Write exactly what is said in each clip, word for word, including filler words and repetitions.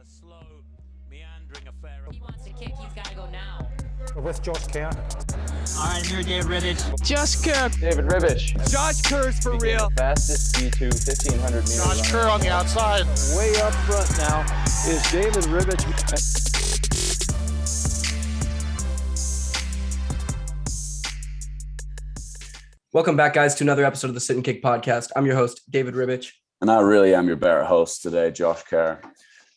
a slow, meandering affair. He wants to kick, he's got to go now. With Josh Kerr. All right, here, David Ribich. Josh Kerr. David Ribich. Josh Kerr's for real. Fastest D two, fifteen hundred meters. Josh Kerr on the outside. Way up front now is David Ribich. Welcome back, guys, to another episode of the Sit and Kick podcast. I'm your host, David Ribich. And I really am your better host today, Josh Kerr.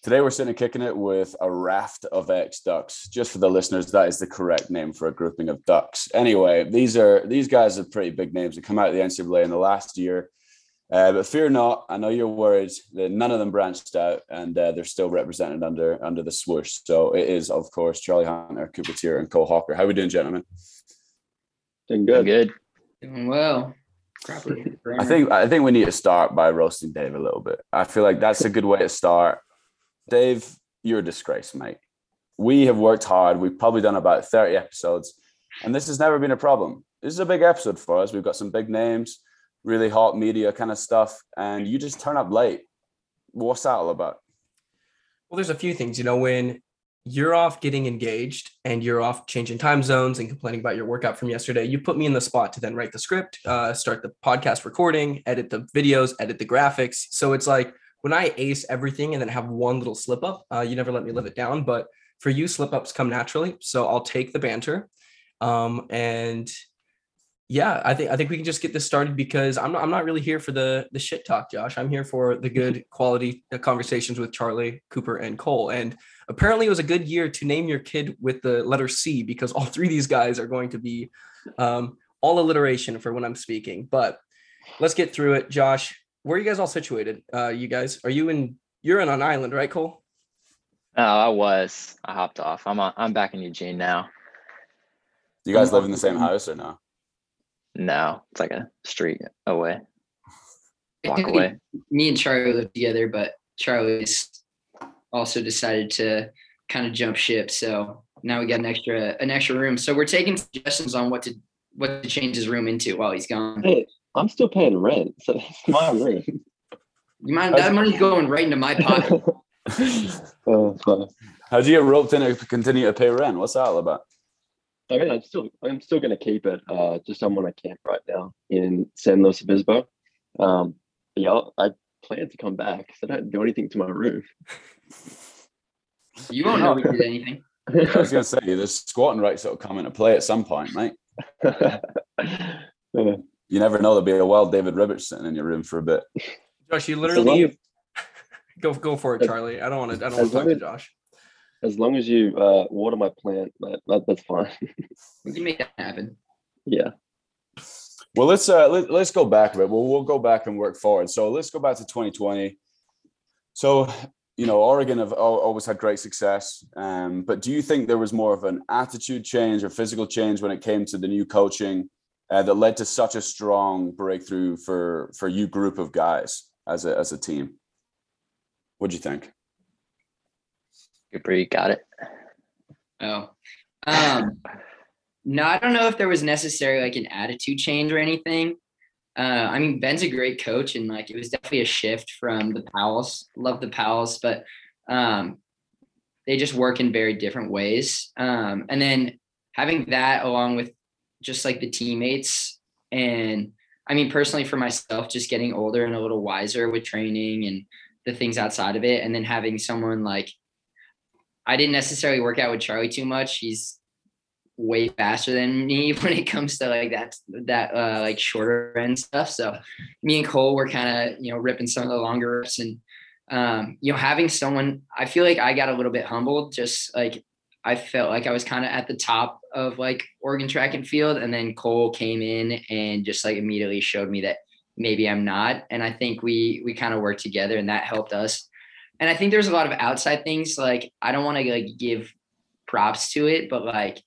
Today, we're sitting and kicking it with a raft of ex-Ducks. Just for the listeners, that is the correct name for a grouping of Ducks. Anyway, these are these guys are pretty big names that come out of the N C double A in the last year. Uh, but fear not, I know you're worried that none of them branched out and uh, they're still represented under under the swoosh. So it is, of course, Charlie Hunter, Cooper Tier, and Cole Hawker. How are we doing, gentlemen? Doing good. Doing good. Doing well. I think I think we need to start by roasting Dave a little bit. I feel like that's a good way to start. Dave, you're a disgrace, mate. We have worked hard. We've probably done about thirty episodes, and this has never been a problem. This is a big episode for us. We've got some big names, really hot media kind of stuff, and you just turn up late. What's that all about? Well, there's a few things. You know, when you're off getting engaged and you're off changing time zones and complaining about your workout from yesterday, you put me in the spot to then write the script, uh, start the podcast recording, edit the videos, edit the graphics. So it's like when I ace everything and then have one little slip up, uh, you never let me live it down. But for you, slip ups come naturally. So I'll take the banter. Um, and yeah, I think I think we can just get this started because I'm not, I'm not really here for the the shit talk, Josh. I'm here for the good quality conversations with Charlie, Cooper, and Cole. And apparently it was a good year to name your kid with the letter C because all three of these guys are going to be um, all alliteration for when I'm speaking. But let's get through it. Josh, where are you guys all situated? Uh, you guys, are you in, you're in on an island, right, Cole? No, I was. I hopped off. I'm on, I'm back in Eugene now. Do you guys I'm live on. in the same house or no? No, it's like a street away. Walk away. Me and Charlie live together, but Charlie's also decided to kind of jump ship. So now we got an extra an extra room. So we're taking suggestions on what to what to change his room into while he's gone. Hey, I'm still paying rent, so that's my room. You mind that money's going right into my pocket. Oh, how'd you get roped in to continue to pay rent? What's that all about? I mean, I'm still I'm still going to keep it uh, to someone I camp right now in San Luis Obispo. Um, yeah, I plan to come back because I don't do anything to my roof. You won't know we did anything. I was going to say, the squatting rights will come into play at some point, mate. You never know, there'll be a wild David Ribich sitting in your room for a bit. Josh, you literally go go for it, Charlie. I don't want to. I don't want to talk to Josh. As long as you uh, water my plant, that, that, that's fine. We can make that happen. Yeah. Well, let's uh, let, let's go back a bit. Well, we'll go back and work forward. So let's go back to twenty twenty. So, you know, Oregon have always had great success. Um, but do you think there was more of an attitude change or physical change when it came to the new coaching uh, that led to such a strong breakthrough for for you group of guys as a as a team? What do you think? Cooper, you got it. Oh, um, no, I don't know if there was necessarily like an attitude change or anything. Uh, I mean, Ben's a great coach, and like it was definitely a shift from the Powells. Love the Powells, but um, they just work in very different ways. Um, and then having that along with just like the teammates, and I mean, personally for myself, just getting older and a little wiser with training and the things outside of it, and then having someone like. I didn't necessarily work out with Charlie too much. He's way faster than me when it comes to like that, that uh, like shorter end stuff. So me and Cole were kind of, you know, ripping some of the longer reps and, um, you know, having someone, I feel like I got a little bit humbled. Just like, I felt like I was kind of at the top of like Oregon track and field. And then Cole came in and just like immediately showed me that maybe I'm not. And I think we, we kind of worked together and that helped us. And I think there's a lot of outside things. Like, I don't want to like give props to it, but like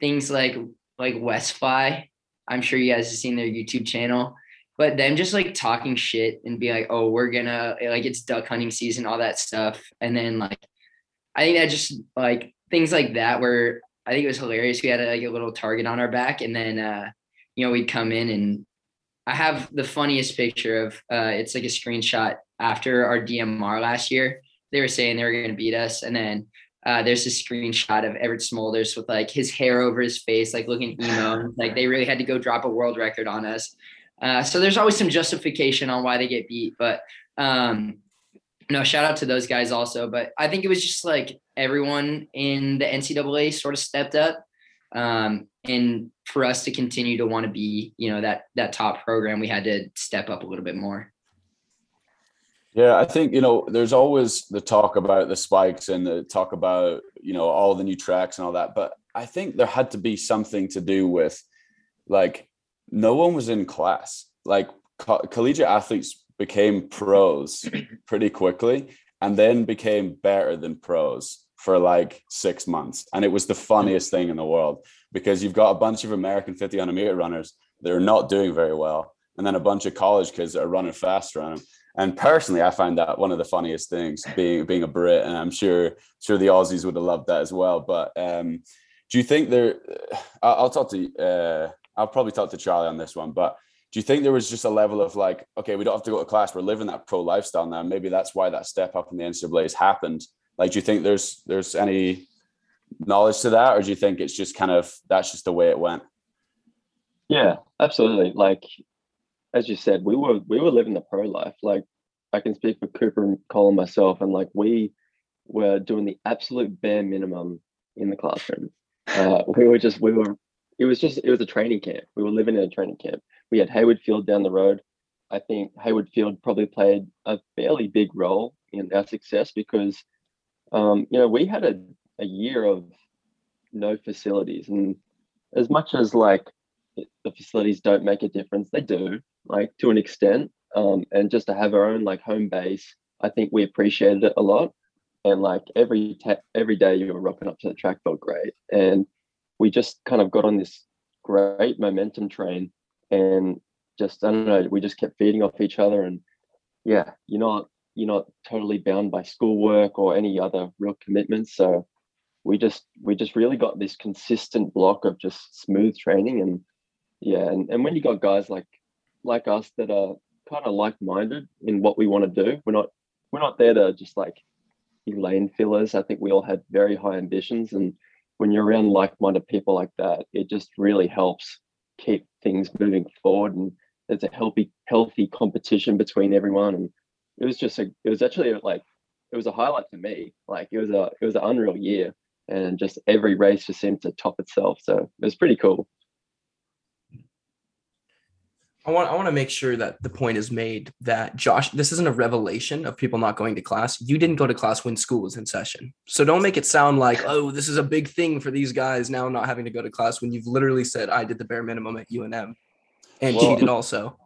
things like, like West Fly, I'm sure you guys have seen their YouTube channel, but them just like talking shit and be like, oh, we're gonna like, it's duck hunting season, all that stuff. And then like, I think that just like things like that where I think it was hilarious. We had a, like a little target on our back and then, uh, you know, we'd come in and I have the funniest picture of, uh, it's like a screenshot after our D M R last year they were saying they were going to beat us. And then uh, there's a screenshot of Everett Smolders with like his hair over his face, like looking emo, like they really had to go drop a world record on us. Uh, so there's always some justification on why they get beat, but um, no, shout out to those guys also. But I think it was just like everyone in the N C double A sort of stepped up. Um, and for us to continue to want to be, you know, that, that top program, we had to step up a little bit more. Yeah, I think, you know, there's always the talk about the spikes and the talk about, you know, all the new tracks and all that. But I think there had to be something to do with like, no one was in class. Like co- collegiate athletes became pros pretty quickly and then became better than pros for like six months. And it was the funniest thing in the world because you've got a bunch of American fifty hundred meter runners that are not doing very well. And then a bunch of college kids that are running faster on them. And personally, I find that one of the funniest things being, being a Brit. And I'm sure, sure the Aussies would have loved that as well. But um, do you think there, I'll talk to uh I'll probably talk to Charlie on this one, but do you think there was just a level of like, okay, we don't have to go to class. We're living that pro lifestyle now. Maybe that's why that step up in the N C double A has happened. Like, do you think there's, there's any knowledge to that? Or do you think it's just kind of, that's just the way it went? Yeah, absolutely. Like, as you said, we were, we were living the pro life. Like I can speak for Cooper and Cole and myself. And like, we were doing the absolute bare minimum in the classroom. Uh, we were just, we were, It was just, it was a training camp. We were living in a training camp. We had Hayward Field down the road. I think Hayward Field probably played a fairly big role in our success because, um, you know, we had a, a year of no facilities. And as much as like the facilities don't make a difference, they do, like to an extent. Um, and just to have our own like home base, I think we appreciated it a lot. And like every ta- every day you were rocking up to the track felt great. And we just kind of got on this great momentum train and just, I don't know, we just kept feeding off each other. And yeah, you're not, you're not totally bound by schoolwork or any other real commitments. So we just, we just really got this consistent block of just smooth training. And yeah. And, and when you got guys like, like us that are kind of like-minded in what we want to do, we're not, we're not there to just like be lane fillers. I think we all had very high ambitions, and when you're around like-minded people like that, it just really helps keep things moving forward. And there's a healthy, healthy competition between everyone. And it was just a, it was actually like, it was a highlight for me. Like it was a, it was an unreal year, and just every race just seemed to top itself. So it was pretty cool. I want, I want to make sure that the point is made that Josh, this isn't a revelation of people not going to class. You didn't go to class when school was in session. So don't make it sound like, oh, this is a big thing for these guys now not having to go to class, when you've literally said, I did the bare minimum at U N M and well, cheated also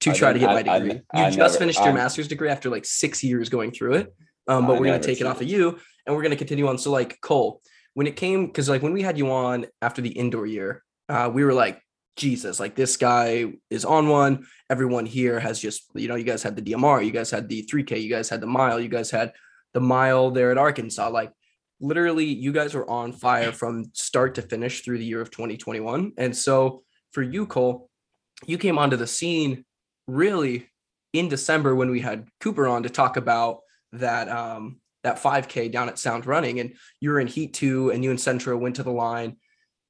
to I try to get I, my degree. I, I, you I just never, finished your I, master's degree after like six years going through it. Um, but I we're going to take it off of you and we're going to continue on. So like Cole, when it came, because like when we had you on after the indoor year, uh, we were like, Jesus, like this guy is on one. Everyone here has just, you know, you guys had the D M R, you guys had the three K, you guys had the mile, you guys had the mile there at Arkansas. Like literally you guys were on fire from start to finish through the year of twenty twenty-one. And so for you, Cole, you came onto the scene really in December when we had Cooper on to talk about that, um, that five K down at Sound Running, and you were in heat two and you and Centro went to the line.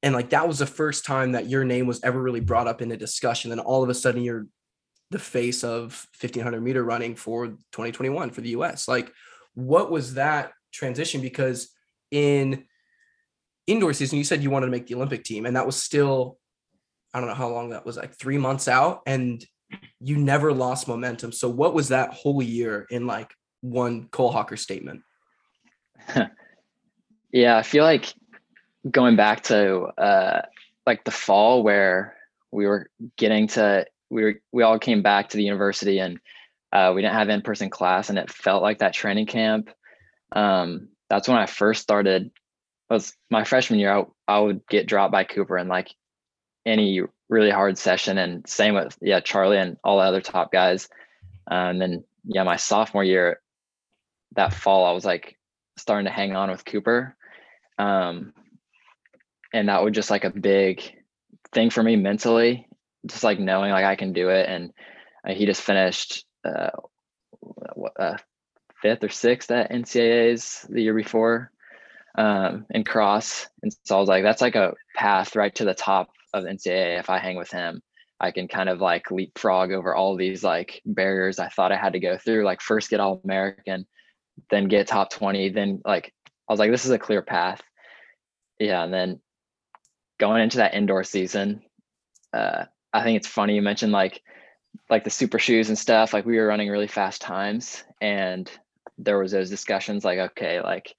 And like, that was the first time that your name was ever really brought up in a discussion. And all of a sudden you're the face of fifteen hundred meter running for twenty twenty-one for the U S. Like, what was that transition? Because in indoor season, you said you wanted to make the Olympic team, and that was still, I don't know how long that was, like three months out, and you never lost momentum. So what was that whole year in like one Cole Hawker statement? Yeah, I feel like going back to uh, like the fall where we were getting to, we were, we all came back to the university, and uh, we didn't have in-person class, and it felt like that training camp. Um, that's when I first started, it was my freshman year. I, I would get dropped by Cooper in like any really hard session, and same with, yeah, Charlie and all the other top guys. Um, and then, yeah, my sophomore year, that fall, I was like starting to hang on with Cooper. Um, And that was just like a big thing for me mentally, just like knowing like I can do it. And uh, he just finished uh, uh, fifth or sixth at N C A As the year before um, in cross. And so I was like, that's like a path right to the top of N C A A. If I hang with him, I can kind of like leapfrog over all these like barriers I thought I had to go through, like first get All American, then get top twenty. Then like, I was like, this is a clear path. Yeah. And then going into that indoor season, uh, I think it's funny you mentioned like, like the super shoes and stuff, like we were running really fast times, and there was those discussions like, okay, like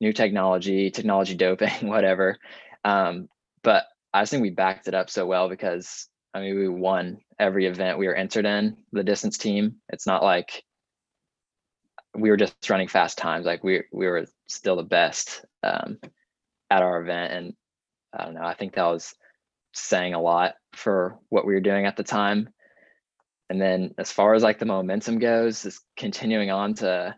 new technology, technology doping, whatever. Um, but I think we backed it up so well because I mean, we won every event we were entered in, the distance team. It's not like we were just running fast times. Like we, we were still the best um, at our event. And I don't know, I think that was saying a lot for what we were doing at the time. And then as far as like the momentum goes, is continuing on to,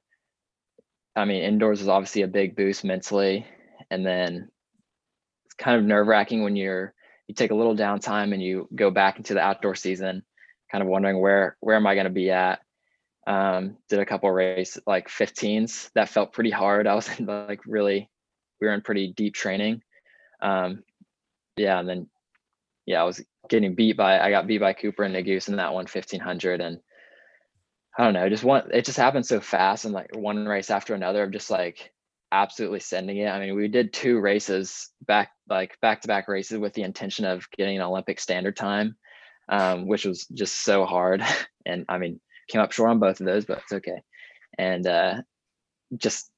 I mean, indoors is obviously a big boost mentally. And then it's kind of nerve wracking when you're, you take a little downtime and you go back into the outdoor season, kind of wondering where, where am I going to be at? Um, did a couple races, like fifteens that felt pretty hard. I was in like, really, we were in pretty deep training. Um, yeah. And then, yeah, I was getting beat by, I got beat by Cooper and Nagoose in that one, fifteen hundred. And I don't know, just one, it just happened so fast. And like one race after another, I'm just like absolutely sending it. I mean, we did two races back, like back-to-back races with the intention of getting an Olympic standard time, um, which was just so hard. And I mean, came up short on both of those, but it's okay. And uh, just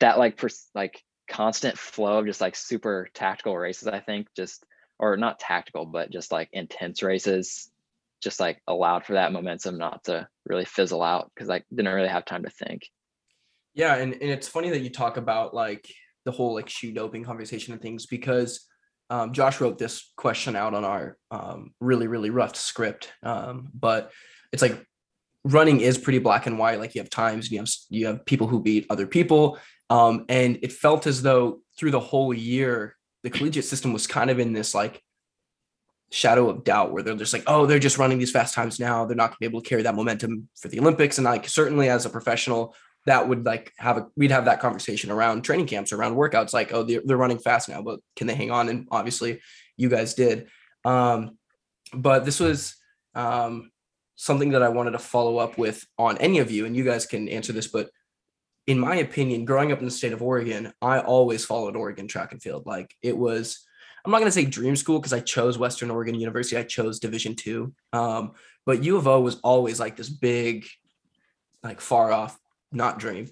that like, pers- like constant flow of just like super tactical races, I think just, or not tactical, but just like intense races, just like allowed for that momentum not to really fizzle out because I didn't really have time to think. Yeah. And, and it's funny that you talk about like the whole like shoe doping conversation and things, because um, Josh wrote this question out on our um, really, really rough script. Um, but it's like running is pretty black and white. Like you have times, you have, you have people who beat other people. Um, and it felt as though through the whole year, the collegiate system was kind of in this like shadow of doubt where they're just like, oh, they're just running these fast times now. They're not gonna be able to carry that momentum for the Olympics. And like, certainly as a professional that would like have a, we'd have that conversation around training camps, around workouts, like, oh, they're, they're running fast now, but can they hang on? And obviously you guys did. Um, but this was um, something that I wanted to follow up with on any of you, and you guys can answer this, but in my opinion, growing up in the state of Oregon, I always followed Oregon track and field. Like it was, I'm not going to say dream school because I chose Western Oregon University. I chose Division two. Um, but U of O was always like this big, like far off, not dream.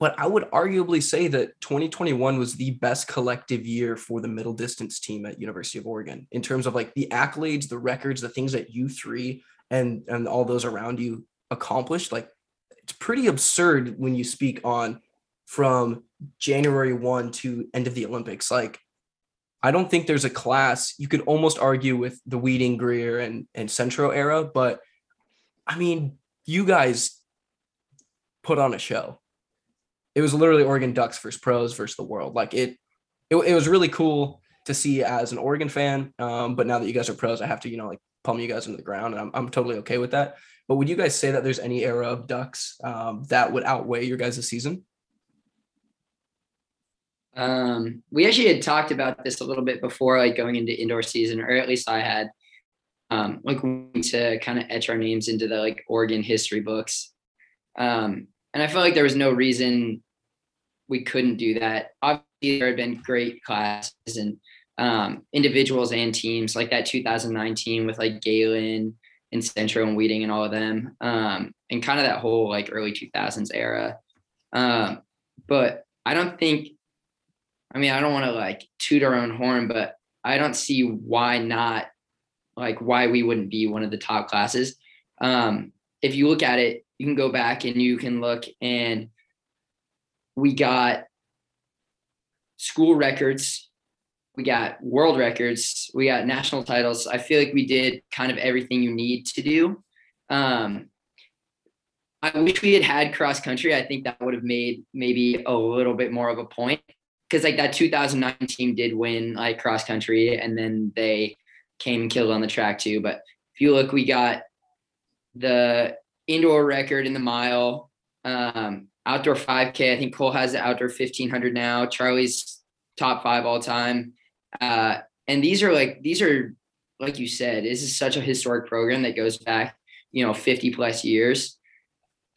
But I would arguably say that twenty twenty-one was the best collective year for the middle distance team at University of Oregon in terms of like the accolades, the records, the things that you three and, and all those around you accomplished. Like it's pretty absurd when you speak on from January first to end of the Olympics. Like, I don't think there's a class, you could almost argue with the Weeding, Greer and, and Centro era, but I mean, you guys put on a show. It was literally Oregon Ducks versus pros versus the world. Like it, it, it was really cool to see as an Oregon fan. Um, but now that you guys are pros, I have to, you know, like palm you guys into the ground, and I'm, I'm totally okay with that. But would you guys say that there's any era of Ducks um, that would outweigh your guys' season? Um, we actually had talked about this a little bit before, like going into indoor season, or at least I had, um, like to kind of etch our names into the like Oregon history books. Um, and I felt like there was no reason we couldn't do that. Obviously there had been great classes and um, individuals and teams, like that two thousand nine team with like Galen and Centro and Weeding and all of them, um, and kind of that whole like early two thousands era. Um, but I don't think, I mean, I don't want to like toot our own horn, but I don't see why not, like why we wouldn't be one of the top classes. Um, if you look at it, you can go back and you can look, and we got school records, we got world records, we got national titles. I feel like we did kind of everything you need to do. Um, I wish we had had cross country. I think that would have made maybe a little bit more of a point, because like that two thousand nine team did win like cross country, and then they came and killed on the track too. But if you look, we got the indoor record in the mile, um, outdoor five K. I think Cole has the outdoor fifteen hundred now. Charlie's top five all time. Uh, and these are like, these are, like you said, this is such a historic program that goes back, you know, fifty plus years,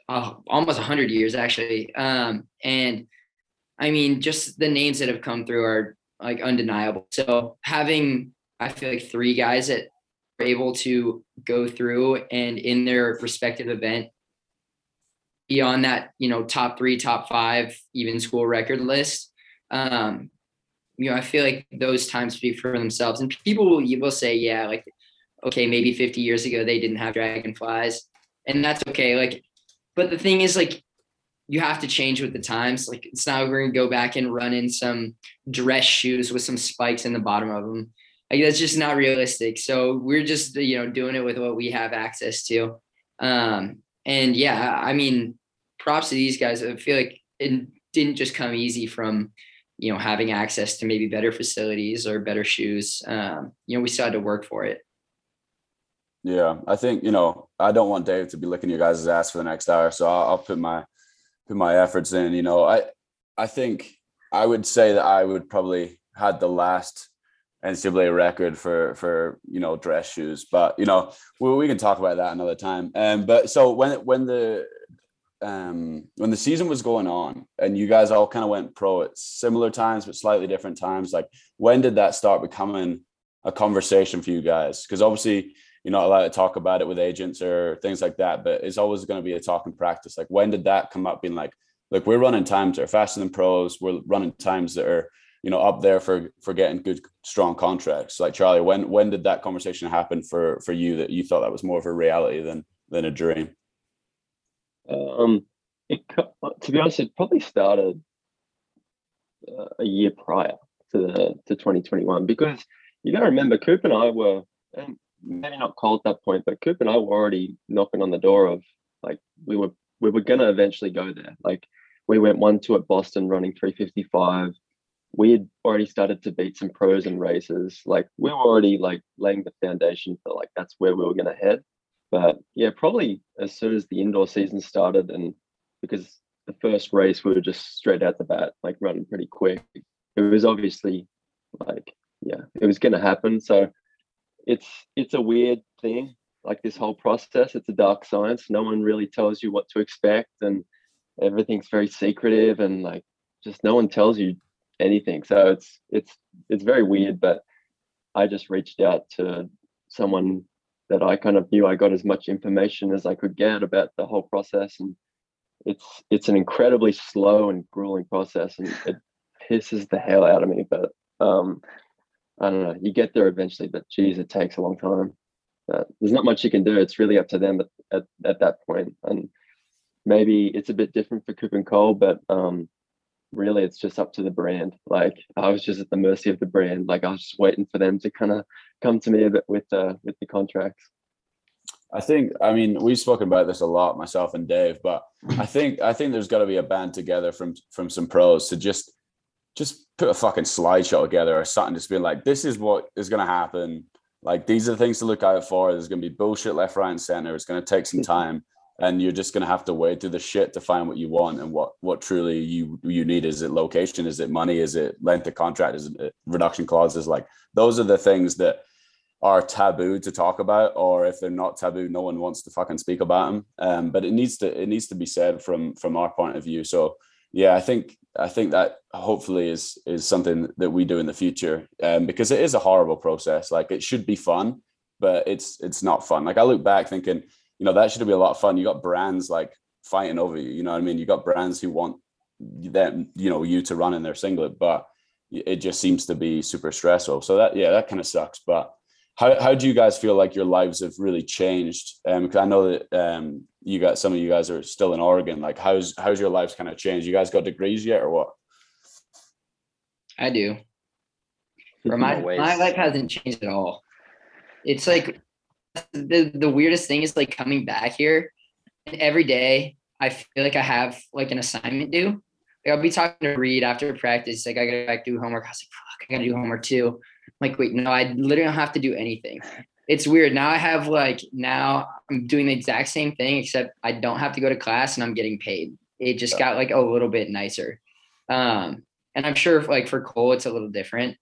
uh, almost one hundred years actually. Um, and I mean, just the names that have come through are like undeniable. So having, I feel like three guys that are able to go through and in their respective event be on that, you know, top three, top five, even school record list. Um, you know, I feel like those times speak for themselves, and people will, you will say, yeah, like, okay, maybe fifty years ago, they didn't have dragonflies, and that's okay. Like, but the thing is, like, you have to change with the times. Like, it's not like we're going to go back and run in some dress shoes with some spikes in the bottom of them. Like, that's just not realistic. So we're just, you know, doing it with what we have access to. Um, and yeah, I mean, props to these guys. I feel like it didn't just come easy from, you know, having access to maybe better facilities or better shoes. Um, you know, we still had to work for it. Yeah. I think, you know, I don't want Dave to be licking your guys' ass for the next hour. So I'll, I'll put my, put my efforts in, you know, I, I think I would say that I would probably had the last N C double A record for, for, you know, dress shoes, but, you know, we, we can talk about that another time. Um, but so when, when the, um, when the season was going on and you guys all kind of went pro at similar times, but slightly different times, like when did that start becoming a conversation for you guys? Cause obviously you're not allowed to talk about it with agents or things like that, but it's always going to be a talk in practice. Like, when did that come up being like, look, we're running times that are faster than pros. We're running times that are, you know, up there for, for getting good, strong contracts. Like Charlie, when, when did that conversation happen for, for you that you thought that was more of a reality than, than a dream? Um, it, to be honest, it probably started uh, a year prior to the, to twenty twenty-one, because you got to remember Coop and I were, and maybe not Cole at that point, but Coop and I were already knocking on the door of like, we were, we were going to eventually go there. Like we went one, two at Boston running three fifty-five. We had already started to beat some pros and races. Like we were already like laying the foundation for like, that's where we were going to head. But yeah, probably as soon as the indoor season started, and because the first race, we were just straight out the bat, like running pretty quick. It was obviously like, yeah, it was going to happen. So It's it's a weird thing, like this whole process. It's a dark science. No one really tells you what to expect, and everything's very secretive, and like just no one tells you anything. So it's it's it's very weird. But I just reached out to someone that I kind of knew. I got as much information as I could get about the whole process, and it's it's an incredibly slow and grueling process, and it pisses the hell out of me. But um, I don't know. You get there eventually, but geez, it takes a long time. Uh, there's not much you can do. It's really up to them at, at, at that point. And maybe it's a bit different for Coop and Cole, but um, really it's just up to the brand. Like I was just at the mercy of the brand. Like I was just waiting for them to kind of come to me a bit with, uh, with the contracts. I think, I mean, we've spoken about this a lot, myself and Dave, but I think, I think there's got to be a band together from, from some pros to just, just put a fucking slideshow together or something, just being like, this is what is going to happen. Like, these are the things to look out for. There's going to be bullshit left, right, and center. It's going to take some time, and you're just going to have to wade through the shit to find what you want and what, what truly you, you need. Is it location? Is it money? Is it length of contract? Is it reduction clauses? Like, those are the things that are taboo to talk about, or if they're not taboo, no one wants to fucking speak about them. Um, but it needs to, it needs to be said from, from our point of view. So yeah, I think, I think that hopefully is is something that we do in the future, um, because it is a horrible process. Like it should be fun, but it's it's not fun. Like I look back thinking, you know, that should be a lot of fun. You got brands like fighting over you, you know what I mean? You got brands who want them, you know, you to run in their singlet, but it just seems to be super stressful. So that, yeah, that kind of sucks. But how how do you guys feel like your lives have really changed? Um, because I know that um, you got, some of you guys are still in Oregon. Like how's, how's your lives kind of changed? You guys got degrees yet or what? I do. For my, my life hasn't changed at all. It's like the, the weirdest thing is like coming back here, and every day I feel like I have like an assignment due. Like I'll be talking to Reed after practice. Like I gotta do homework. I was like, fuck, I gotta do homework too. Like, wait, no, I literally don't have to do anything. it's weird. Now I have like, now I'm doing the exact same thing, except I don't have to go to class and I'm getting paid. It just got like a little bit nicer. Um, and I'm sure if, like for Cole, it's a little different.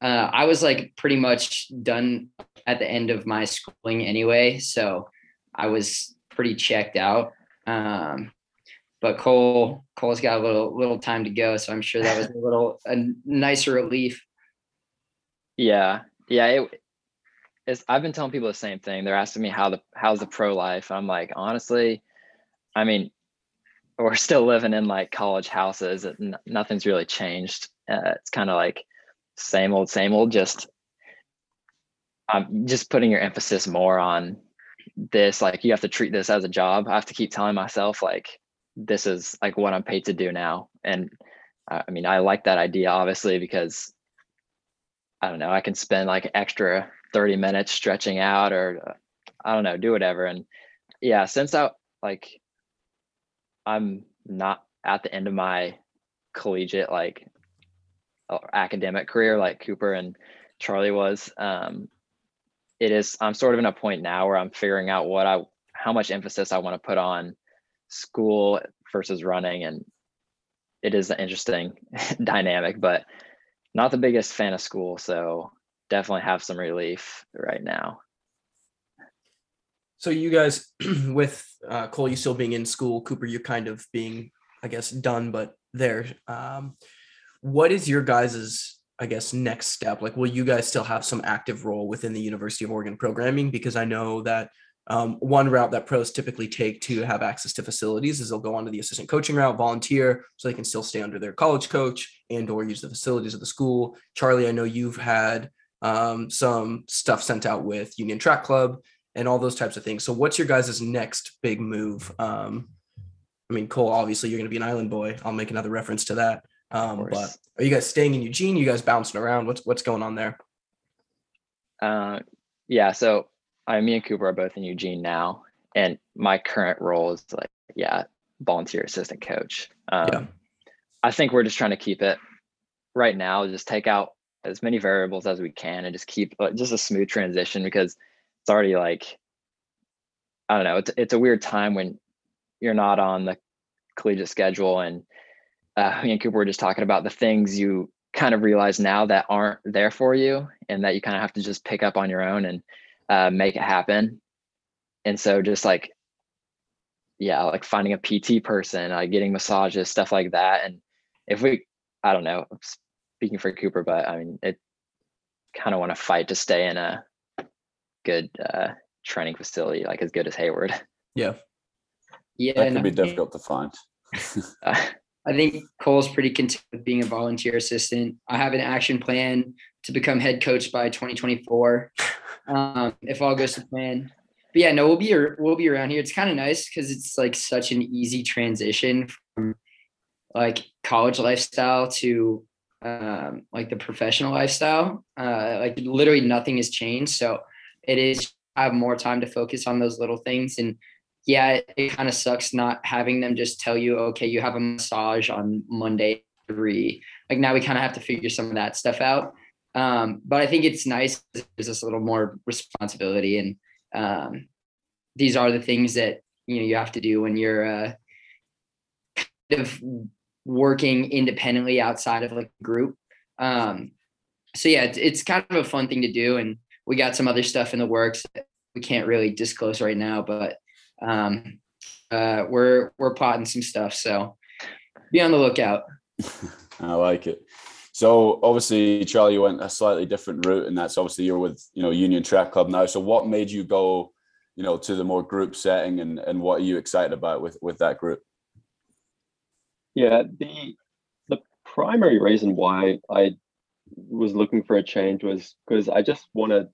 Uh, I was like pretty much done at the end of my schooling anyway. So I was pretty checked out. Um, but Cole, Cole's got a little, little time to go. So I'm sure that was a little, a nicer relief. Yeah. Yeah. It, it's, I've been telling people the same thing. They're asking me how the, how's the pro life? I'm like, honestly, I mean, we're still living in like college houses. And nothing's really changed. Uh, it's kind of like same old, same old, just, um, just putting your emphasis more on this. Like you have to treat this as a job. I have to keep telling myself like, this is like what I'm paid to do now. And uh, I mean, I like that idea, obviously, because I don't know, I can spend like extra thirty minutes stretching out or uh, I don't know, do whatever. And yeah, since I like, I'm not at the end of my collegiate, like academic career, like Cooper and Charlie was, um, it is, I'm sort of in a point now where I'm figuring out what I, how much emphasis I want to put on school versus running, and it is an interesting dynamic, but not the biggest fan of school, so definitely have some relief right now. So you guys with uh Cole, you still being in school, Cooper, you're kind of being, I guess, done but there, um what is your guys's, I guess, next step? Like, will you guys still have some active role within the University of Oregon programming? Because I know that Um, one route that pros typically take to have access to facilities is they'll go on to the assistant coaching route, volunteer, so they can still stay under their college coach and or use the facilities of the school. Charlie, I know you've had um, some stuff sent out with Union Track Club and all those types of things. So what's your guys' next big move? Um, I mean, Cole, obviously, you're going to be an island boy. I'll make another reference to that. Um, but are you guys staying in Eugene? Are you guys bouncing around? What's what's going on there? Uh, yeah, so... I, me and Cooper are both in Eugene now, and my current role is like, yeah, volunteer assistant coach. Um, yeah. I think we're just trying to keep it right now, just take out as many variables as we can and just keep uh, just a smooth transition, because it's already like, I don't know, it's, it's a weird time when you're not on the collegiate schedule. And uh, me and Cooper were just talking about the things you kind of realize now that aren't there for you and that you kind of have to just pick up on your own and Uh, make it happen. And so just like, yeah, like finding a P T person, like getting massages, stuff like that. And if we, I don't know, speaking for Cooper, but I mean, it kind of want to fight to stay in a good uh, training facility, like as good as Hayward. Yeah. Yeah. That can be difficult to find. I think Cole's pretty content with being a volunteer assistant. I have an action plan to become head coach by twenty twenty-four. Um, if all goes to plan. But yeah, no, we'll be we'll be around here. It's kind of nice because it's like such an easy transition from like college lifestyle to um, like the professional lifestyle. Uh, like literally nothing has changed, so it is. I have more time to focus on those little things, and yeah, it, it kind of sucks not having them just tell you, okay, you have a massage on Monday at three. Like now, we kind of have to figure some of that stuff out. Um, but I think it's nice. It gives us a little more responsibility, and um, these are the things that you know you have to do when you're uh, kind of working independently outside of like a group. Um, so yeah, it's, it's kind of a fun thing to do, and we got some other stuff in the works that we can't really disclose right now, but um, uh, we're we're plotting some stuff. So be on the lookout. I like it. So obviously, Charlie went a slightly different route, and that's obviously you're with, you know, Union Track Club now. So what made you go, you know, to the more group setting, and, and what are you excited about with, with that group? Yeah, the the primary reason why I was looking for a change was because I just wanted,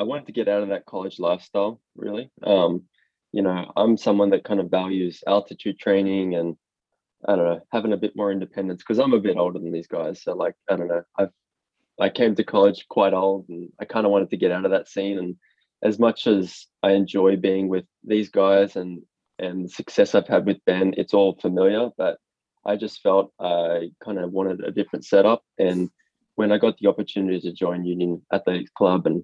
I wanted to get out of that college lifestyle, really. Um, you know, I'm someone that kind of values altitude training and, I don't know, having a bit more independence, because I'm a bit older than these guys. So like, I don't know, I I came to college quite old, and I kind of wanted to get out of that scene. And as much as I enjoy being with these guys and, and the success I've had with Ben, it's all familiar, but I just felt I kind of wanted a different setup. And when I got the opportunity to join Union Athletics Club and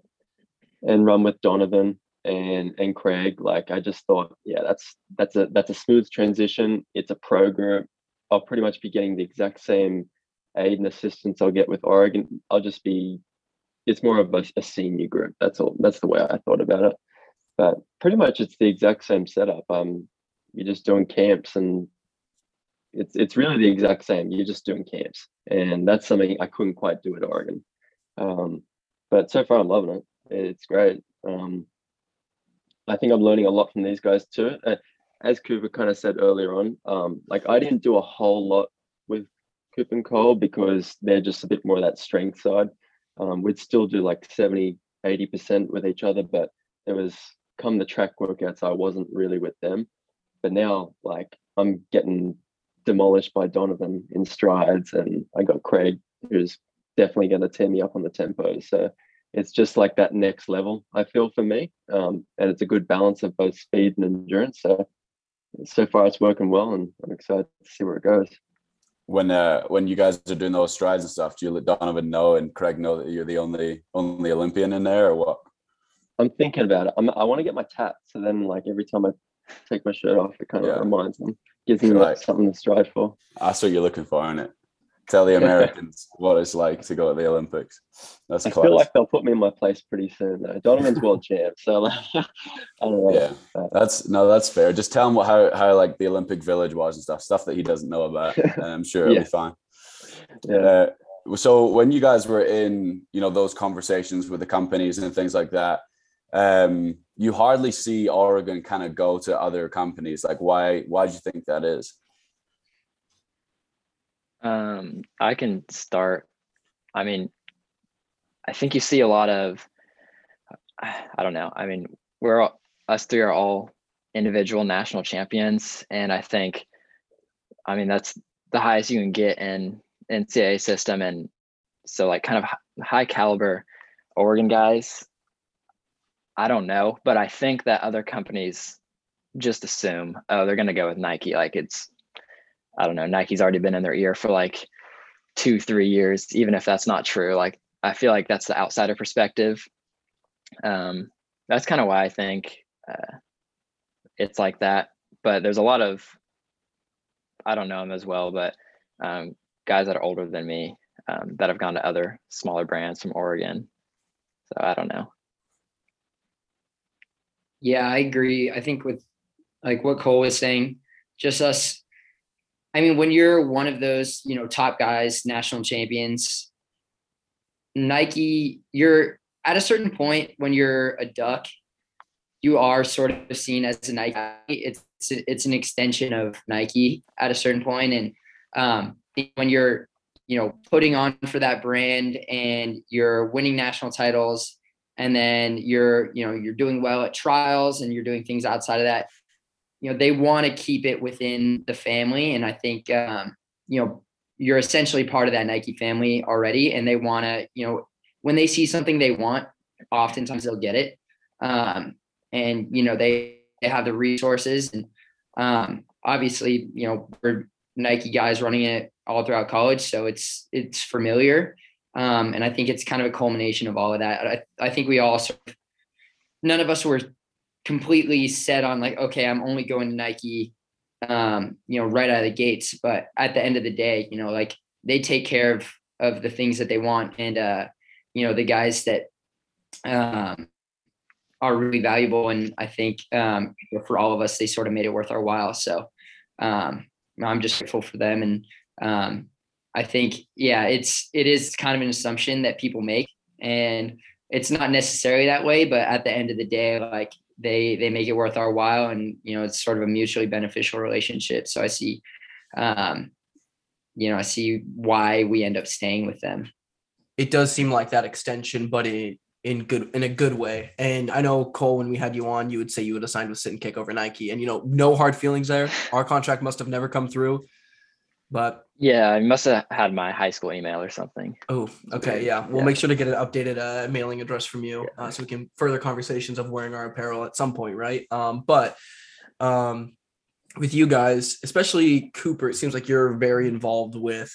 and run with Donovan and and Craig. Like, I just thought, yeah, that's that's a that's a smooth transition. It's a pro group. I'll pretty much be getting the exact same aid and assistance I'll get with Oregon. I'll just be, it's more of a, a senior group. That's all. That's the way I thought about it. But pretty much it's the exact same setup. Um, you're just doing camps, and it's it's really the exact same. You're just doing camps, and that's something I couldn't quite do at Oregon. Um, but so far I'm loving it. It's great. Um, I think I'm learning a lot from these guys too. Uh, as Cooper kind of said earlier on, um, like I didn't do a whole lot with Cooper and Cole because they're just a bit more of that strength side. Um, we'd still do like seventy, eighty percent with each other, but there was come the track workouts, I wasn't really with them. But now, like, I'm getting demolished by Donovan in strides, and I got Craig, who's definitely going to tear me up on the tempo. So it's just like that next level, I feel, for me. Um, and it's a good balance of both speed and endurance. So, so far it's working well, and I'm excited to see where it goes. When uh, when you guys are doing those strides and stuff, do you let Donovan know and Craig know that you're the only only Olympian in there, or what? I'm thinking about it. I'm, I want to get my tat. So then, like, every time I take my shirt off, it kind of yeah. reminds them, gives me like, like something to strive for. That's what you're looking for, isn't it? Tell the Americans what it's like to go to the Olympics. That's I class. Feel like they'll put me in my place pretty soon, though. Donovan's world champ, so like, I don't know. Yeah, but that's no, that's fair. Just tell him what, how how like the Olympic Village was and stuff, stuff that he doesn't know about, and I'm sure it'll yeah. be fine. Yeah. Uh, so when you guys were in, you know, those conversations with the companies and things like that, um, you hardly see Oregon kind of go to other companies. Like, why? Why do you think that is? Um, I can start. I mean, I think you see a lot of, I don't know. I mean, we're all, us three are all individual national champions. And I think, I mean, that's the highest you can get in N C double A system. And so like kind of high caliber Oregon guys, I don't know, but I think that other companies just assume, oh, they're going to go with Nike. Like it's, I don't know, Nike's already been in their ear for like two, three years, even if that's not true. Like, I feel like that's the outsider perspective. Um, that's kind of why I think uh, it's like that. But there's a lot of, I don't know them as well, but um, guys that are older than me um, that have gone to other smaller brands from Oregon. So I don't know. Yeah, I agree. I think with like what Cole was saying, just us, I mean, when you're one of those, you know, top guys, national champions, Nike, you're at a certain point when you're a duck, you are sort of seen as a Nike. It's it's an extension of Nike at a certain point. And um, when you're, you know, putting on for that brand and you're winning national titles, and then you're, you know, you're doing well at trials and you're doing things outside of that, you know, they want to keep it within the family. And I think, um, you know, you're essentially part of that Nike family already. And they want to, you know, when they see something they want, oftentimes they'll get it. Um, and, you know, they, they have the resources. And um, obviously, you know, we're Nike guys running it all throughout college. So it's, it's familiar. Um, and I think it's kind of a culmination of all of that. I, I think we all, sort of, none of us were completely set on like, okay, I'm only going to Nike, um, you know, right out of the gates. But at the end of the day, you know, like they take care of, of the things that they want. And, uh, you know, the guys that um, are really valuable. And I think um, for all of us, they sort of made it worth our while. So um, I'm just grateful for them. And um, I think, yeah, it's, it is kind of an assumption that people make, and it's not necessarily that way, but at the end of the day, like, they they make it worth our while, and you know it's sort of a mutually beneficial relationship. So I see, um, you know, I see why we end up staying with them. It does seem like that extension, but in in good in a good way. And I know Cole, when we had you on, you would say you would have signed with Sit and Kick over Nike, and you know, no hard feelings there. Our contract must have never come through, but yeah, I must have had my high school email or something. Oh, okay, yeah. We'll yeah. make sure to get an updated uh, mailing address from you uh, so we can further conversations of wearing our apparel at some point, right? Um, but um, with you guys, especially Cooper, it seems like you're very involved with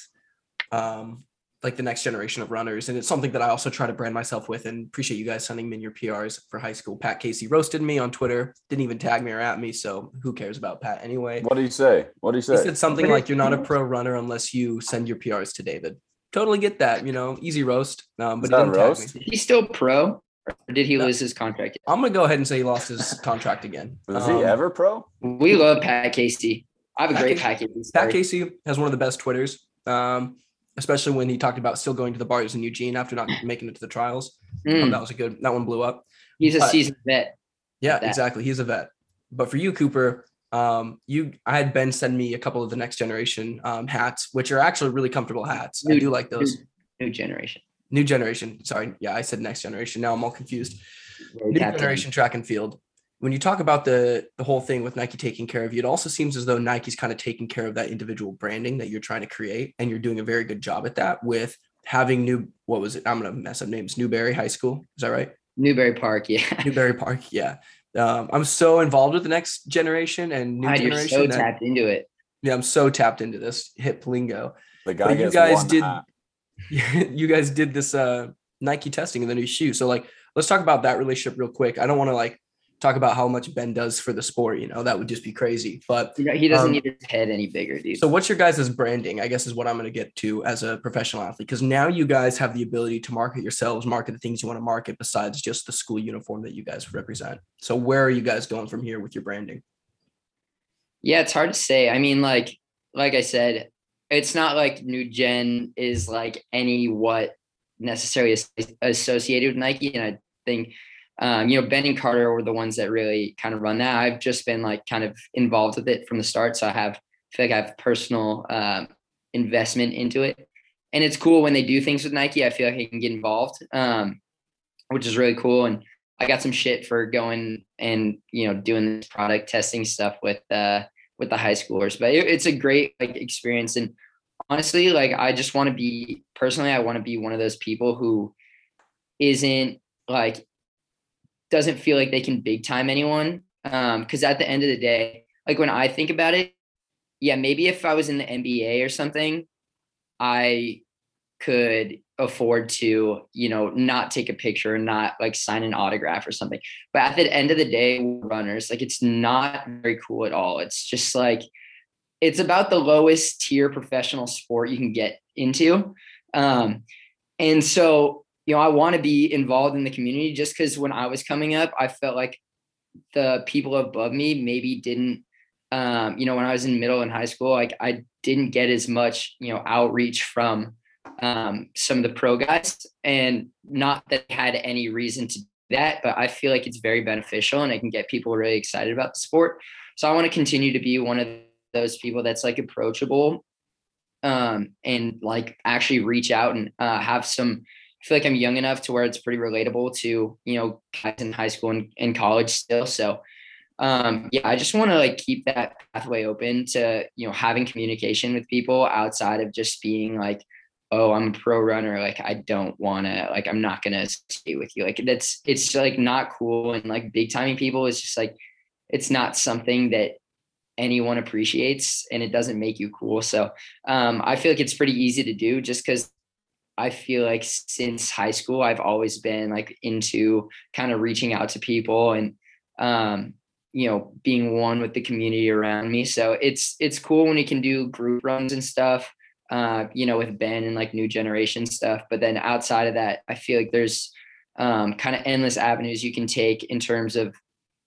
um, like the next generation of runners. And it's something that I also try to brand myself with, and appreciate you guys sending me your P Rs for high school. Pat Casey roasted me on Twitter, didn't even tag me or at me. So who cares about Pat anyway? What did he say? What did he say? He said something like, you're not a pro runner unless you send your P Rs to David. Totally get that, you know, easy roast. Um, but he didn't roast? Tag me. He's still pro. Or did he no. lose his contract? I'm going to go ahead and say he lost his contract again. Was um, he ever pro? We love Pat Casey. I have a Pat great Casey. Pat Casey. Story. Pat Casey has one of the best Twitters, um, especially when he talked about still going to the bars in Eugene after not making it to the trials. Mm. Um, that was a good – that one blew up. He's but, a seasoned vet. Yeah, exactly. He's a vet. But for you, Cooper, um, you I had Ben send me a couple of the next generation um, hats, which are actually really comfortable hats. New, I do like those. New, new generation. New generation. Sorry. Yeah, I said next generation. Now I'm all confused. New generation track and field. When you talk about the the whole thing with Nike taking care of you, it also seems as though Nike's kind of taking care of that individual branding that you're trying to create. And you're doing a very good job at that with having new, what was it? I'm going to mess up names. Newberry High School. Is that right? Newberry Park. Yeah. Newberry Park. Yeah. Um, I'm so involved with the next generation and new God, generation. You're so that, tapped into it. Yeah. I'm so tapped into this hip lingo. The guy but you guys did. Eye. You guys did this uh, Nike testing of the new shoe. So like, let's talk about that relationship real quick. I don't want to like talk about how much Ben does for the sport, you know, that would just be crazy, but you know, he doesn't um, need his head any bigger, dude. So what's your guys' branding, I guess, is what I'm going to get to as a professional athlete. Cause now you guys have the ability to market yourselves, market the things you want to market besides just the school uniform that you guys represent. So where are you guys going from here with your branding? Yeah, it's hard to say. I mean, like, like I said, it's not like new gen is like any what necessarily is associated with Nike. And I think, um, you know, Ben and Carter were the ones that really kind of run that. I've just been like kind of involved with it from the start. So I have, I feel like I have personal um, investment into it, and it's cool when they do things with Nike. I feel like I can get involved, um, which is really cool. And I got some shit for going and, you know, doing this product testing stuff with, uh, with the high schoolers, but it, it's a great like experience. And honestly, like, I just want to be personally, I want to be one of those people who isn't like, doesn't feel like they can big time anyone. Um, cause at the end of the day, like when I think about it, yeah, maybe if I was in the N B A or something, I could afford to, you know, not take a picture and not like sign an autograph or something. But at the end of the day, runners, like, it's not very cool at all. It's just like, it's about the lowest tier professional sport you can get into. Um, and so, you know, I want to be involved in the community just because when I was coming up, I felt like the people above me maybe didn't, um, you know, when I was in middle and high school, like I didn't get as much, you know, outreach from um some of the pro guys, and not that I had any reason to do that, but I feel like it's very beneficial and I can get people really excited about the sport. So I want to continue to be one of those people that's like approachable um and like actually reach out and uh have some, I feel like I'm young enough to where it's pretty relatable to, you know, guys in high school and, and college still. So Um, yeah, I just want to like keep that pathway open to, you know, having communication with people outside of just being like, oh, I'm a pro runner. Like, I don't want to, like, I'm not going to stay with you. Like that's, it's like not cool. And like big timing people is just like, it's not something that anyone appreciates, and it doesn't make you cool. So um, I feel like it's pretty easy to do just because I feel like since high school, I've always been like into kind of reaching out to people and, um, you know, being one with the community around me. So it's, it's cool when you can do group runs and stuff, uh, you know, with Ben and like new generation stuff. But then outside of that, I feel like there's um, kind of endless avenues you can take in terms of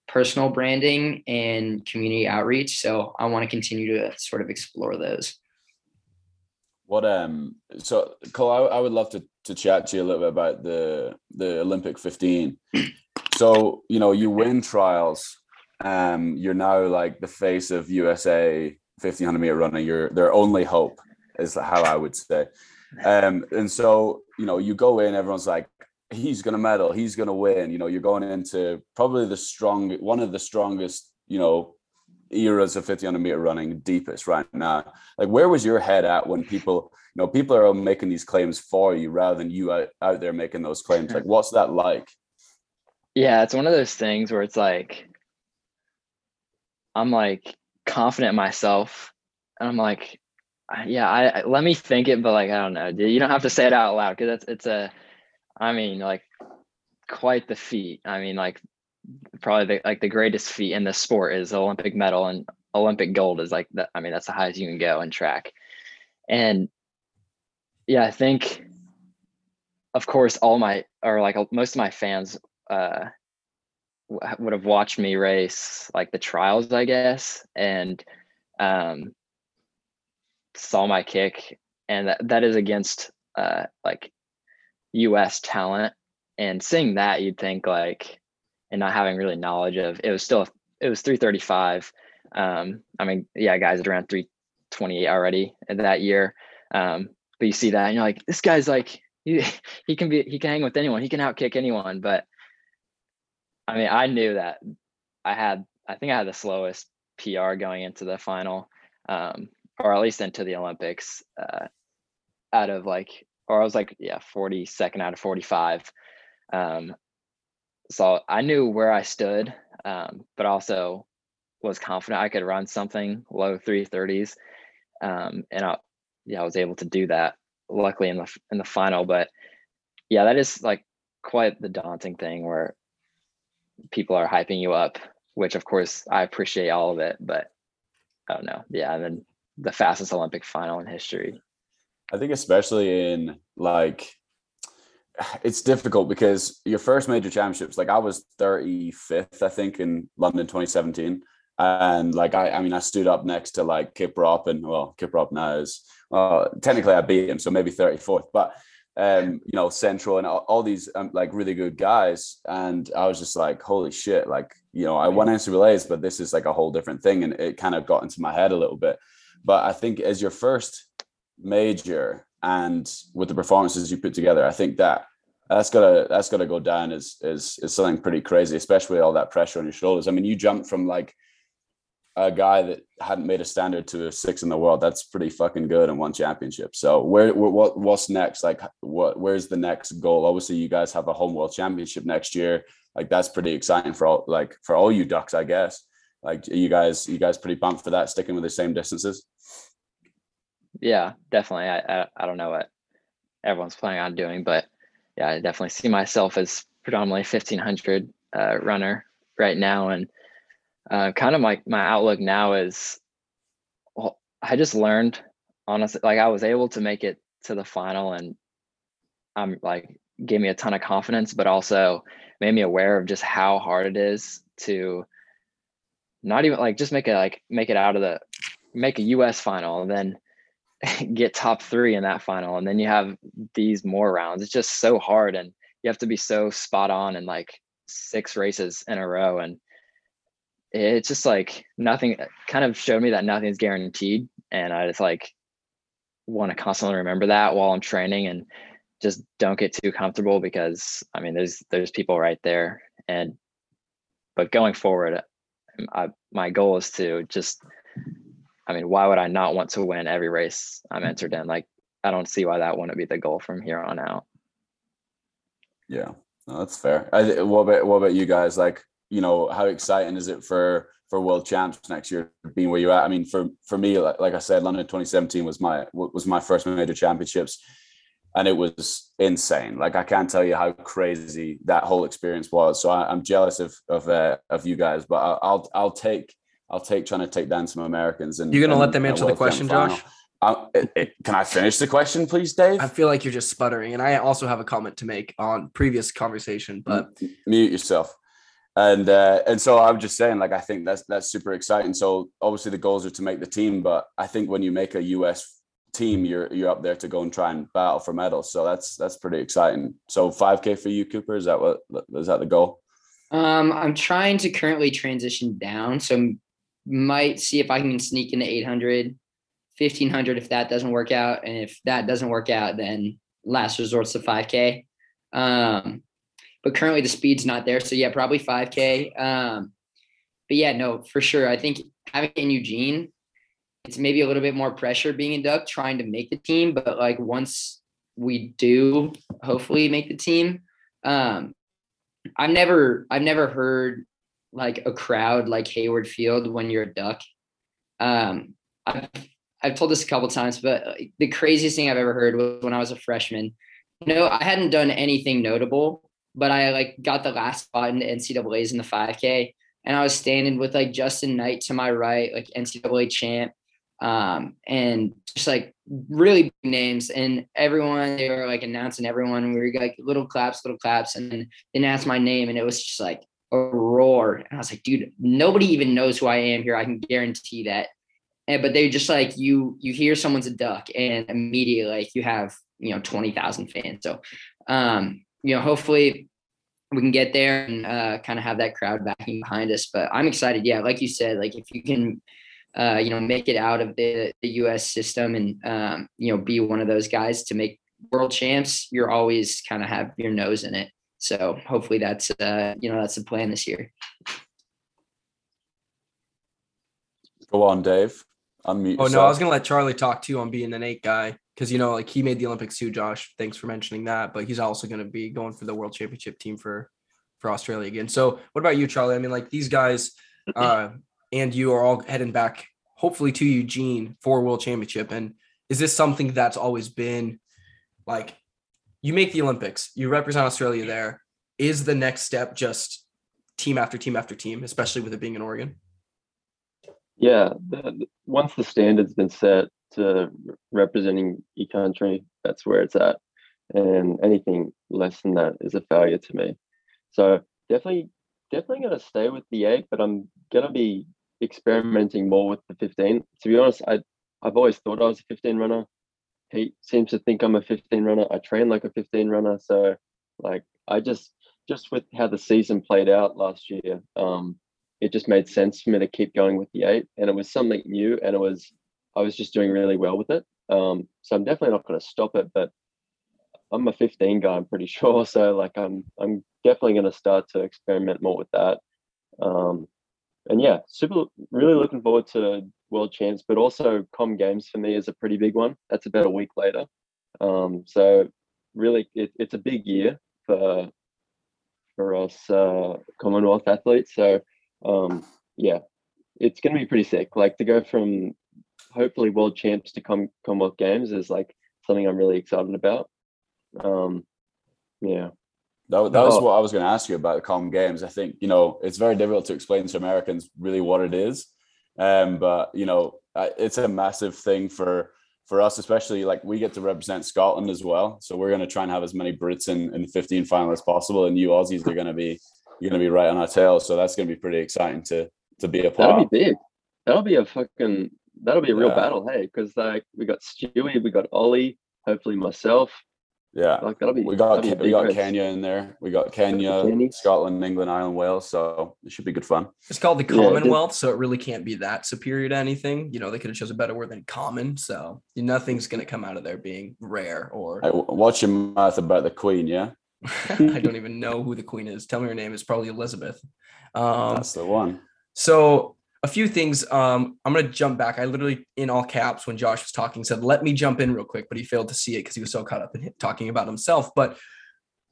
personal branding and community outreach. So I want to continue to sort of explore those. What, um, so Cole, I, I would love to, to chat to you a little bit about the, the Olympic fifteen. So, you know, you win trials. Um, you're now like the face of U S A fifteen hundred meter running. You're their only hope, is how I would say. Um, and so, you know, you go in, everyone's like, he's going to medal, he's going to win. You know, you're going into probably the strong, one of the strongest, you know, eras of fifteen hundred meter running, deepest right now. Like, where was your head at when people, you know, people are making these claims for you rather than you out, out there making those claims? Like, what's that like? Yeah, it's one of those things where it's like, I'm like confident in myself, and I'm like, yeah, I, I let me think it, but like, I don't know, dude. You don't have to say it out loud because it's it's a, I mean, like, quite the feat. I mean, like, probably the, like the greatest feat in the sport is the Olympic medal, and Olympic gold is like the, I mean, that's the highest you can go in track. And yeah, I think, of course, all my, or like most of my fans uh, w- would have watched me race like the trials, I guess, and um, saw my kick. And that, that is against uh, like U S talent. And seeing that, you'd think like, and not having really knowledge of, it was still, it was three thirty-five. Um, I mean, yeah, guys at around three twenty-eight already that year. Um, but you see that and you're like, this guy's like, he, he can be, he can hang with anyone. He can outkick anyone. But I mean, I knew that I had, I think I had the slowest P R going into the final, um, or at least into the Olympics, uh, out of like, or I was like, yeah, forty-second out of forty-five. Um, so I knew where I stood, um, but also was confident I could run something low three thirties. Um, and I, yeah, I was able to do that luckily in the, in the final, but yeah, that is like quite the daunting thing where people are hyping you up, which of course I appreciate all of it, but I don't know. Yeah. And then the fastest Olympic final in history. I think especially in like, it's difficult because your first major championships, like I was thirty-fifth, I think, in London twenty seventeen. And like, I, I mean, I stood up next to like Kiprop, and well, Kiprop now is, well, technically I beat him, so maybe thirty-fourth, but, um, you know, Centro and all, all these um, like really good guys. And I was just like, holy shit, like, you know, I won N C double A's, but this is like a whole different thing. And it kind of got into my head a little bit. But I think as your first major, and with the performances you put together, I think that that's gotta that's gotta go down as is is something pretty crazy, especially with all that pressure on your shoulders. I mean, you jumped from like a guy that hadn't made a standard to a six in the world. That's pretty fucking good in one championship. So where, where what what's next? Like what where's the next goal? Obviously, you guys have a home world championship next year. Like that's pretty exciting for all like for all you Ducks, I guess. Like you guys you guys pretty pumped for that? Sticking with the same distances. Yeah, definitely. I, I I don't know what everyone's planning on doing, but yeah, I definitely see myself as predominantly fifteen hundred uh, runner right now. And uh, kind of my, my outlook now is, well, I just learned, honestly, like I was able to make it to the final and I'm like, gave me a ton of confidence, but also made me aware of just how hard it is to not even like, just make it like, make it out of the, make a U S final and then get top three in that final, and then you have these more rounds. It's just so hard, and you have to be so spot on in like six races in a row, and it's just like nothing kind of showed me that nothing's guaranteed, and I just like want to constantly remember that while I'm training and just don't get too comfortable, because I mean there's there's people right there. And but going forward, I, my goal is to just, I mean, why would I not want to win every race I'm entered in? Like, I don't see why that wouldn't be the goal from here on out. Yeah, no, that's fair. I, what about what about you guys? Like, you know, how exciting is it for for World Champs next year, being where you're at? I mean, for for me, like, like I said, London twenty seventeen was my was my first major championships, and it was insane. Like, I can't tell you how crazy that whole experience was. So I, I'm jealous of of uh, of you guys, but I, I'll I'll take. I'll take trying to take down some Americans. And you're going to let them answer the question, Josh? I, it, it, can I finish the question, please, Dave? I feel like you're just sputtering. And I also have a comment to make on previous conversation, but mute yourself. And, uh, and so I'm just saying, like, I think that's, that's super exciting. So obviously the goals are to make the team, but I think when you make a U S team, you're, you're up there to go and try and battle for medals. So that's, that's pretty exciting. So five K for you, Cooper, is that what, is that the goal? Um, I'm trying to currently transition down. So I'm, might see if I can sneak into eight hundred, fifteen hundred if that doesn't work out. And if that doesn't work out, then last resort's the five K. Um, but currently the speed's not there. So yeah, probably five K. Um, but yeah, no, for sure. I think having in Eugene, it's maybe a little bit more pressure being a Duck trying to make the team. But like once we do hopefully make the team, um, I've never, I've never heard like a crowd like Hayward Field when you're a Duck. Um, I've, I've told this a couple times, but the craziest thing I've ever heard was when I was a freshman. No, I hadn't done anything notable, but I like got the last spot in the N C double A's in the five K. And I was standing with like Justin Knight to my right, like N C double A champ, um, and just like really big names. And everyone, they were like announcing everyone. And we were like little claps, little claps. And then they announced my name, and it was just like a roar. And I was like, dude, nobody even knows who I am here. I can guarantee that. And, but they just like, you, you hear someone's a duck and immediately like you have, you know, twenty thousand fans. So, um, you know, hopefully we can get there and uh, kind of have that crowd backing behind us. But I'm excited. Yeah. Like you said, like if you can, uh, you know, make it out of the, the U S system and, um, you know, be one of those guys to make world champs, you're always kind of have your nose in it. So hopefully that's, uh, you know, that's the plan this year. Go on, Dave. Unmute. Oh, no, I was going to let Charlie talk too on being an eight guy because, you know, like he made the Olympics too, Josh. Thanks for mentioning that. But he's also going to be going for the world championship team for, for Australia again. So what about you, Charlie? I mean, like these guys uh, and you are all heading back, hopefully to Eugene for world championship. And is this something that's always been like you make the Olympics, you represent Australia there. Is the next step just team after team after team, especially with it being in Oregon? Yeah, the, once the standard's been set to representing your country, that's where it's at. And anything less than that is a failure to me. So definitely, definitely going to stay with the eight, but I'm going to be experimenting more with the fifteen. To be honest, I, I've always thought I was a fifteen runner. He seems to think I'm a fifteen runner. I train like a fifteen runner. So like, I just, just with how the season played out last year, um, it just made sense for me to keep going with the eight, and it was something new, and it was, I was just doing really well with it. Um, so I'm definitely not going to stop it, but I'm a fifteen guy, I'm pretty sure. So like, I'm, I'm definitely going to start to experiment more with that. Um, and yeah, super, really looking forward to world champs, but also Com Games for me is a pretty big one. That's about a week later. Um, so really it, it's a big year for, for us, uh, Commonwealth athletes. So, Um, yeah, it's going to be pretty sick. Like to go from hopefully world champs to Com- Commonwealth Games is like something I'm really excited about. Um, yeah. That, that oh. was what I was going to ask you about the Com Games. I think, you know, it's very difficult to explain to Americans really what it is. Um, but, you know, it's a massive thing for, for us, especially like we get to represent Scotland as well. So we're going to try and have as many Brits in, in the fifteen final as possible. And you Aussies are going to be you're going to be right on our tail. So that's going to be pretty exciting to, to be a part. That'll be big. That'll be a fucking, that'll be a real yeah. battle. Hey, cause like we got Stewie, we got Ollie, hopefully myself. Yeah. Like that'll be, we got, be we got race. Kenya in there. We got Kenya, Kenya, Scotland, England, Ireland, Wales. So it should be good fun. It's called the Commonwealth. Yeah, so it really can't be that superior to anything. You know, they could have chose a better word than common. So nothing's going to come out of there being rare or. Hey, watch your mouth about the Queen. Yeah. I don't even know who the Queen is. Tell me her name. It's probably Elizabeth. Um, That's the one. So a few things. Um, I'm going to jump back. I literally, in all caps, when Josh was talking, said, let me jump in real quick. But he failed to see it because he was so caught up in talking about himself. But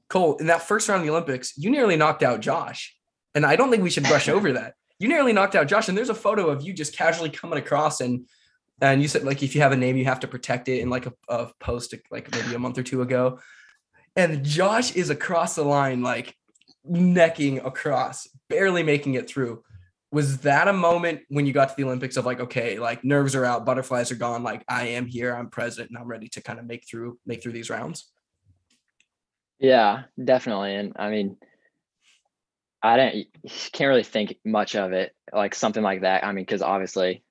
Cole, in that first round of the Olympics, you nearly knocked out Josh. And I don't think we should brush over that. You nearly knocked out Josh. And there's a photo of you just casually coming across. And and you said, like, if you have a name, you have to protect it in like a, a post, like maybe a month or two ago. And Josh is across the line, like necking across, barely making it through. Was that a moment when you got to the Olympics of like, okay, like nerves are out, butterflies are gone. Like I am here, I'm present, and I'm ready to kind of make through, make through these rounds. Yeah, definitely. And I mean, I didn't, can't really think much of it. Like something like that. I mean, cause obviously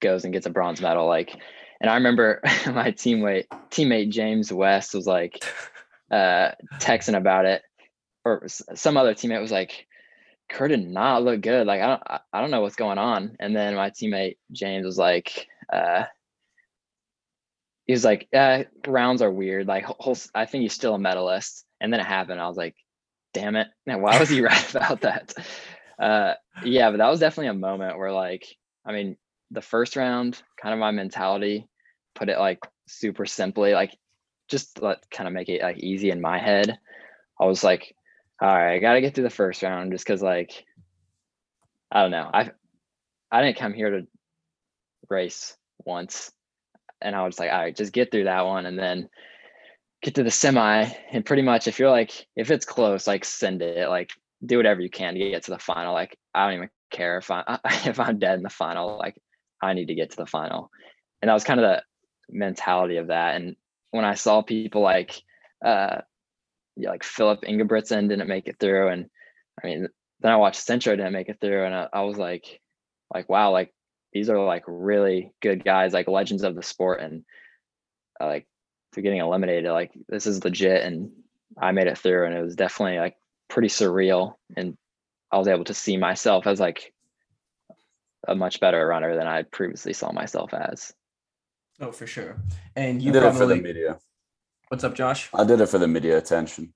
goes and gets a bronze medal. Like, and I remember my teammate, teammate James West was like, uh texting about it, or some other teammate was like, Kerr did not look good, like I don't I don't know what's going on. And then my teammate James was like uh he was like uh rounds are weird, like whole, I think he's still a medalist. And then it happened. I was like, damn it, man, why was he right about that? Uh yeah, but that was definitely a moment where like, I mean, the first round, kind of my mentality, put it like super simply, like just to let kind of make it like easy in my head. I was like, all right, I got to get through the first round just because like, I don't know. I I didn't come here to race once. and I was like, all right, just get through that one and then get to the semi. And pretty much if you're like, if it's close, like send it, like do whatever you can to get to the final. Like, I don't even care if I, if I'm dead in the final, like I need to get to the final. And that was kind of the mentality of that. And when I saw people like, uh, yeah, like Philip Ingebrigtsen didn't make it through. And I mean, then I watched Centro didn't make it through. And I, I was like, like, wow, like these are like really good guys, like legends of the sport. And uh, like they're getting eliminated, like this is legit. And I made it through, and it was definitely like pretty surreal. And I was able to see myself as like a much better runner than I previously saw myself as. Oh, for sure. And you I did probably... it for the media. What's up, Josh? I did it for the media attention.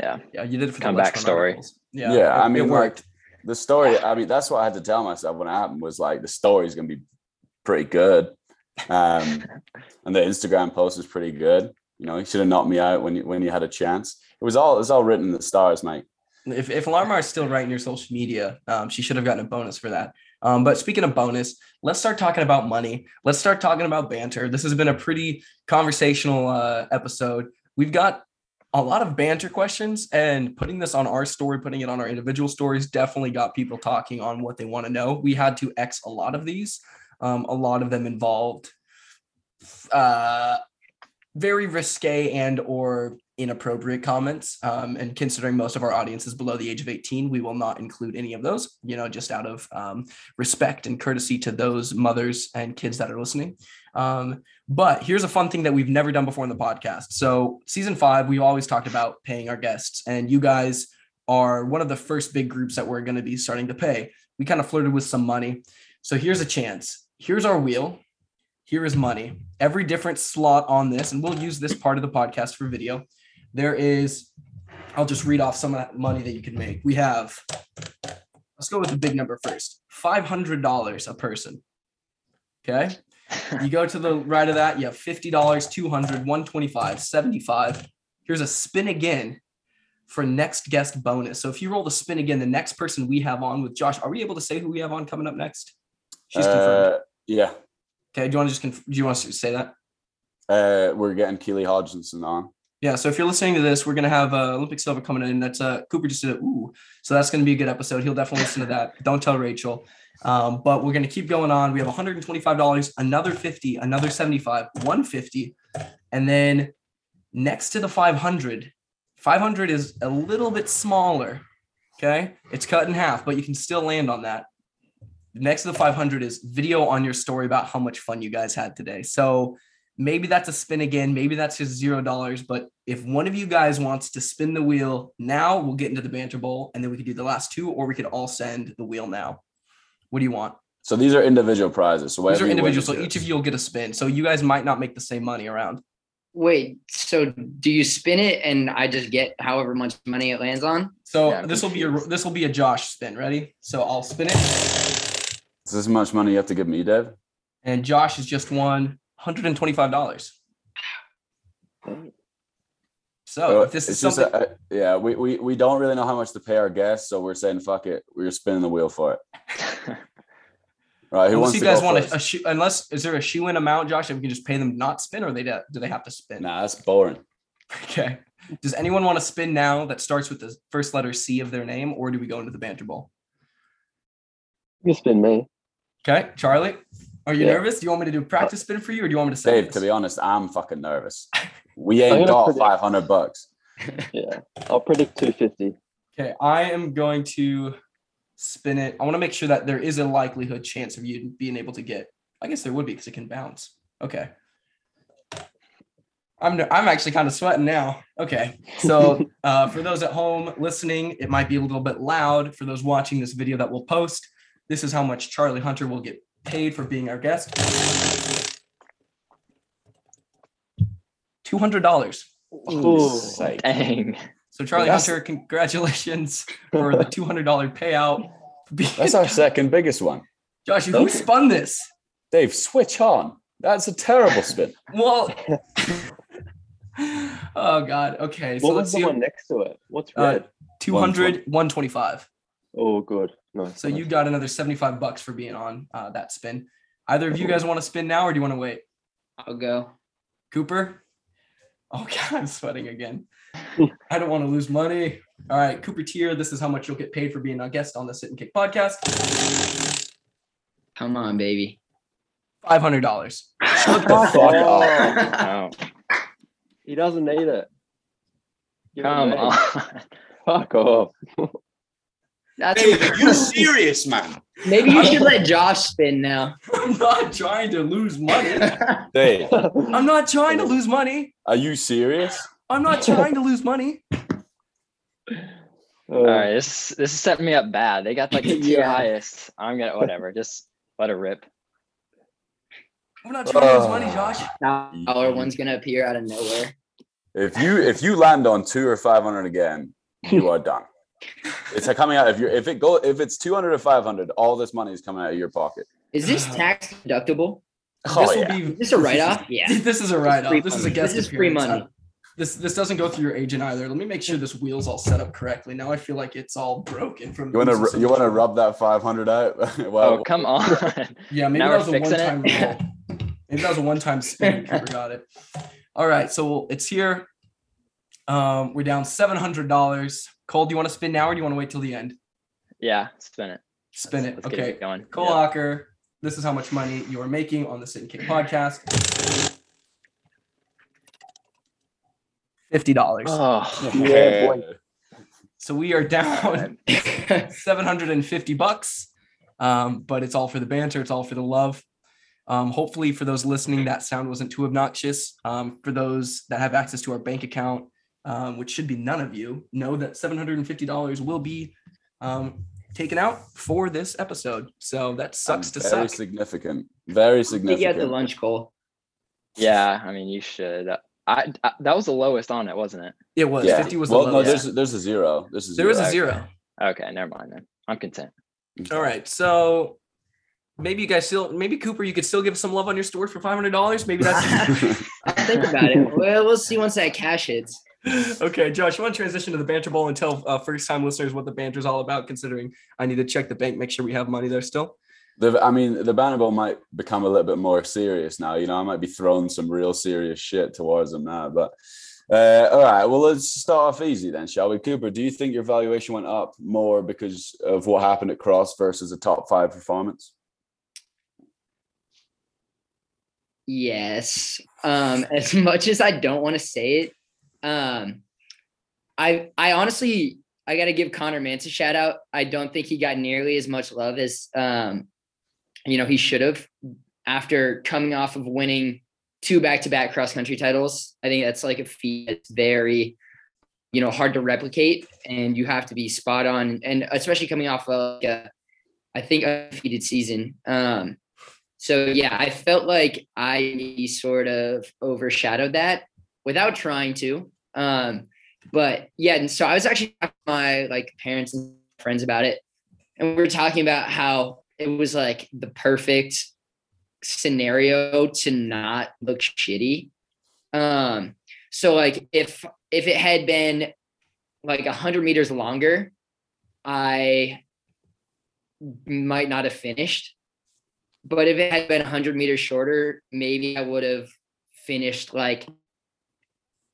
Yeah. Yeah, you did it for comeback the story. Articles. Yeah. Yeah. It, I mean, it worked. Like the story, I mean, that's what I had to tell myself when it happened was like the story is gonna be pretty good. Um and the Instagram post was pretty good. You know, you should have knocked me out when you when you had a chance. It was all it was all written in the stars, mate. If if Larmar is still writing your social media, um, she should have gotten a bonus for that. Um, but speaking of bonus, let's start talking about money. Let's start talking about banter. This has been a pretty conversational uh, episode. We've got a lot of banter questions, and putting this on our story, putting it on our individual stories definitely got people talking on what they want to know. We had to X a lot of these. Um, a lot of them involved uh, very risque and or inappropriate comments. Um, and considering most of our audience is below the age of eighteen, we will not include any of those, you know, just out of um, respect and courtesy to those mothers and kids that are listening. Um, but here's a fun thing that we've never done before in the podcast. So season five, we've always talked about paying our guests, and you guys are one of the first big groups that we're going to be starting to pay. We kind of flirted with some money. So here's a chance. Here's our wheel. Here is money. Every different slot on this, and we'll use this part of the podcast for video. There is, I'll just read off some of that money that you can make. We have, let's go with the big number first, five hundred dollars a person. Okay. You go to the right of that, you have fifty dollars, two hundred dollars, one twenty-five, seventy-five. Here's a spin again for next guest bonus. So if you roll the spin again, the next person we have on with Josh, are we able to say who we have on coming up next? She's uh, confirmed. Yeah. Okay. Do you want to just, conf- do you want to say that? Uh, we're getting Keely Hodgson on. Yeah, so if you're listening to this, we're going to have uh, Olympic Silver coming in. That's uh, Cooper just did it. Ooh. So that's going to be a good episode. He'll definitely listen to that. Don't tell Rachel. Um, but we're going to keep going on. We have one hundred twenty-five dollars, another fifty dollars, another seventy-five dollars, one hundred fifty dollars. And then next to the five hundred dollars, five hundred dollars is a little bit smaller, okay? It's cut in half, but you can still land on that. Next to the five hundred dollars is video on your story about how much fun you guys had today. So maybe that's a spin again. Maybe that's just zero dollars. But if one of you guys wants to spin the wheel now, we'll get into the banter bowl, and then we could do the last two, or we could all send the wheel now. What do you want? So these are individual prizes. So these are individual. So each of you will get a spin. So you guys might not make the same money around. Wait. So do you spin it, and I just get however much money it lands on? So yeah, this will be a this will be a Josh spin. Ready? So I'll spin it. Is this much money you have to give me, Dev? And Josh has just won one hundred twenty-five dollars. So if this is something, a, a, yeah, we, we we don't really know how much to pay our guests, so we're saying fuck it, we're spinning the wheel for it. Right? Who unless wants you to guys want a, a shoe, unless is there a shoe in amount, Josh? If we can just pay them not spin, or they do they have to spin? Nah, that's boring. Okay. Does anyone want to spin now that starts with the first letter C of their name, or do we go into the banter bowl? You spin me. Okay, Charlie. Are you yeah. nervous? Do you want me to do practice spin for you, or do you want me to say Dave, this? To be honest, I'm fucking nervous. We ain't got predict. five hundred bucks. Yeah, I'll predict two fifty. Okay, I am going to spin it. I want to make sure that there is a likelihood chance of you being able to get. I guess there would be because it can bounce. Okay. I'm I'm actually kind of sweating now. Okay, so uh, for those at home listening, it might be a little bit loud. For those watching this video that we'll post, this is how much Charlie Hunter will get paid for being our guest. two hundred dollars. Oh, dang. So Charlie That's... Hunter, congratulations for the two hundred dollars payout. That's our second biggest one. Josh, who spun this? Dave, switch on. That's a terrible spin. Well, oh God. Okay. So what let's was see the one if... next to it? What's red? Uh, two hundred, one twenty-five. Oh, good. Nice, so nice. You got another seventy-five bucks for being on uh, that spin. Either of you guys want to spin now, or do you want to wait? I'll go. Cooper? Oh, God, I'm sweating again. I don't want to lose money. All right, Cooper Tier, this is how much you'll get paid for being a guest on the Sit and Kick podcast. Come on, baby. five hundred dollars. Shut the fuck up. He doesn't need it. Give Come it on. Fuck off. That's Baby, are you serious, man? Maybe you should let Josh spin now. I'm not trying to lose money. Hey. I'm not trying to lose money. Are you serious? I'm not trying to lose money. All right, this this is setting me up bad. They got like the two yeah. highest. I'm gonna whatever. Just let it rip. I'm not trying uh, to lose money, Josh. Dollar one's gonna appear out of nowhere. If you if you land on two or five hundred again, you are done. It's like coming out if you if it go if it's two hundred or five hundred, all this money is coming out of your pocket. Is this tax deductible? Oh, this will yeah. be, is this a write off? Yeah, this is a write off. This is a guest. This is free money. This this doesn't go through your agent either. Let me make sure this wheel's all set up correctly. Now I feel like it's all broken from. You want to you want to rub that five hundred out? Wow. Oh come on! Yeah, maybe now that was a one time roll. Maybe that was a one time spin. I forgot it. All right, so it's here. Um, we're down seven hundred dollars. Cole, do you want to spin now or do you want to wait till the end? Yeah, spin it. Spin let's, it. Let's okay. It going. Cole Hawker, yep. This is how much money you are making on the Sit and Kick podcast. Fifty dollars. Oh, yeah. So we are down seven hundred and fifty bucks. Um, but it's all for the banter. It's all for the love. Um, hopefully, for those listening, that sound wasn't too obnoxious. Um, for those that have access to our bank account, um, which should be none of you, know that seven hundred and fifty dollars will be um, taken out for this episode. So that sucks um, to suck. Very significant. Very significant. You get the lunch, Cole. Yeah, I mean, you should. I, I, that was the lowest on it, wasn't it? It was. Yeah. fifty was well, the lowest. No, there's, there's a zero. There's a zero. There is a zero. Okay, never mind then. I'm content. All right, so maybe you guys still, maybe Cooper, you could still give some love on your store for five hundred dollars. Maybe that's. I'll think about it. Well, we'll see once that cash hits. Okay, Josh, you want to transition to the banter bowl and tell uh, first-time listeners what the banter is all about, considering I need to check the bank, make sure we have money there still? The, I mean, the banter bowl might become a little bit more serious now. You know, I might be throwing some real serious shit towards them now. But uh, all right, well, let's start off easy then, shall we? Cooper, do you think your valuation went up more because of what happened at Cross versus a top five performance? Yes. Um, as much as I don't want to say it, um, I I honestly, I got to give Connor Mance a shout out. I don't think he got nearly as much love as um, – you know, he should have after coming off of winning two back-to-back cross country titles. I think that's like a feat that's very, you know, hard to replicate, and you have to be spot on. And especially coming off of, like a, I think, undefeated season. Um, so yeah, I felt like I sort of overshadowed that without trying to. Um, but yeah. And so I was actually talking to my like parents and friends about it. And we were talking about how it was like the perfect scenario to not look shitty. Um, so like if, if it had been like a hundred meters longer, I might not have finished, but if it had been a hundred meters shorter, maybe I would have finished like,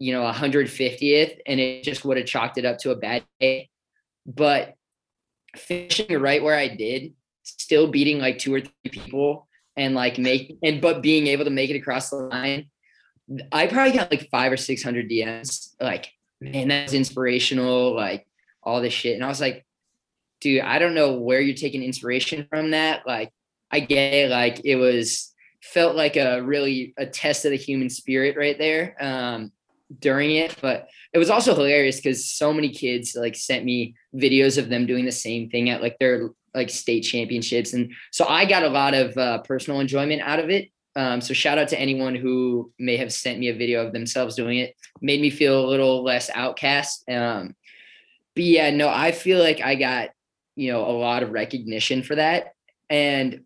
you know, one hundred fiftieth, and it just would have chalked it up to a bad day. But finishing right where I did, still beating like two or three people and like make and but being able to make it across the line, I probably got like five or six hundred D Ms like, man, that's inspirational, like all this shit. And I was like, dude, I don't know where you're taking inspiration from that. Like, I get it. Like, it was felt like a really a test of the human spirit right there um during it. But it was also hilarious because so many kids like sent me videos of them doing the same thing at like their like state championships. And so I got a lot of uh, personal enjoyment out of it. Um, so shout out to anyone who may have sent me a video of themselves doing it. Made me feel a little less outcast. Um, but yeah, no, I feel like I got, you know, a lot of recognition for that. And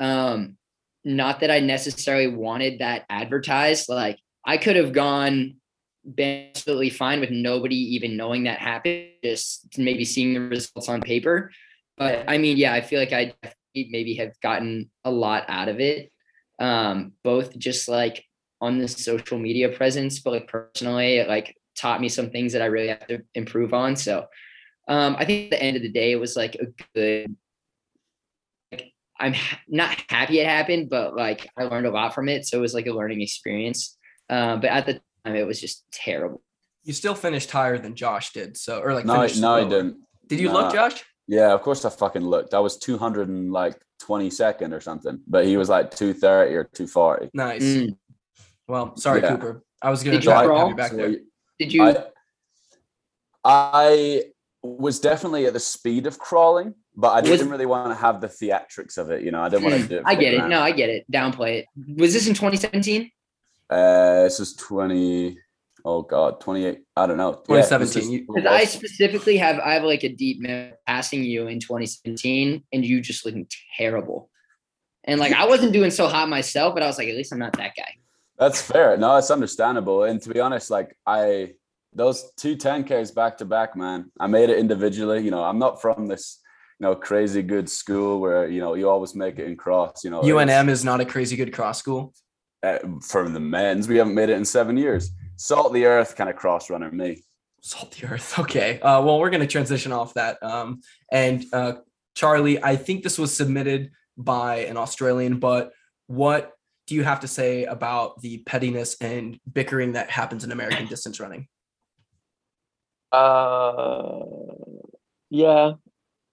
um, not that I necessarily wanted that advertised. Like, I could have gone been absolutely fine with nobody even knowing that happened, just maybe seeing the results on paper. But I mean, yeah, I feel like I maybe have gotten a lot out of it. um, both just like on the social media presence, but like personally, it like taught me some things that I really have to improve on. So um, I think at the end of the day, it was like a good, like, I'm ha- not happy it happened, but like I learned a lot from it. So it was like a learning experience. Uh, but at the time it was just terrible. You still finished higher than Josh did. So, or like, no, no, slower. I didn't. Did you nah. look, Josh? Yeah, of course I fucking looked. I was two hundred and like twenty-second or something, but he was like two thirty or two forty. Nice. Mm. Well, sorry, yeah. Cooper. I was going to try to have you back so there. Did you? I, I was definitely at the speed of crawling, but I didn't was, really want to have the theatrics of it. You know, I didn't want to do it. I get it. Around. No, I get it. Downplay it. Was this in twenty seventeen? Uh, this is twenty. Oh God, twenty-eight. I don't know. twenty seventeen. Because yeah, I specifically have, I have like a deep memory passing you in twenty seventeen, and you just looking terrible. And like I wasn't doing so hot myself, but I was like, at least I'm not that guy. That's fair. No, it's understandable. And to be honest, like I, those two ten Ks back to back, man, I made it individually. You know, I'm not from this, you know, crazy good school where, you know, you always make it in cross, you know. U N M is not a crazy good cross school. Uh, from the men's, we haven't made it in seven years. Salt the earth kind of cross runner me. Salt the earth. Okay. Uh, well, we're going to transition off that. Um, and uh, Charlie, I think this was submitted by an Australian, but what do you have to say about the pettiness and bickering that happens in American distance running? Uh, yeah,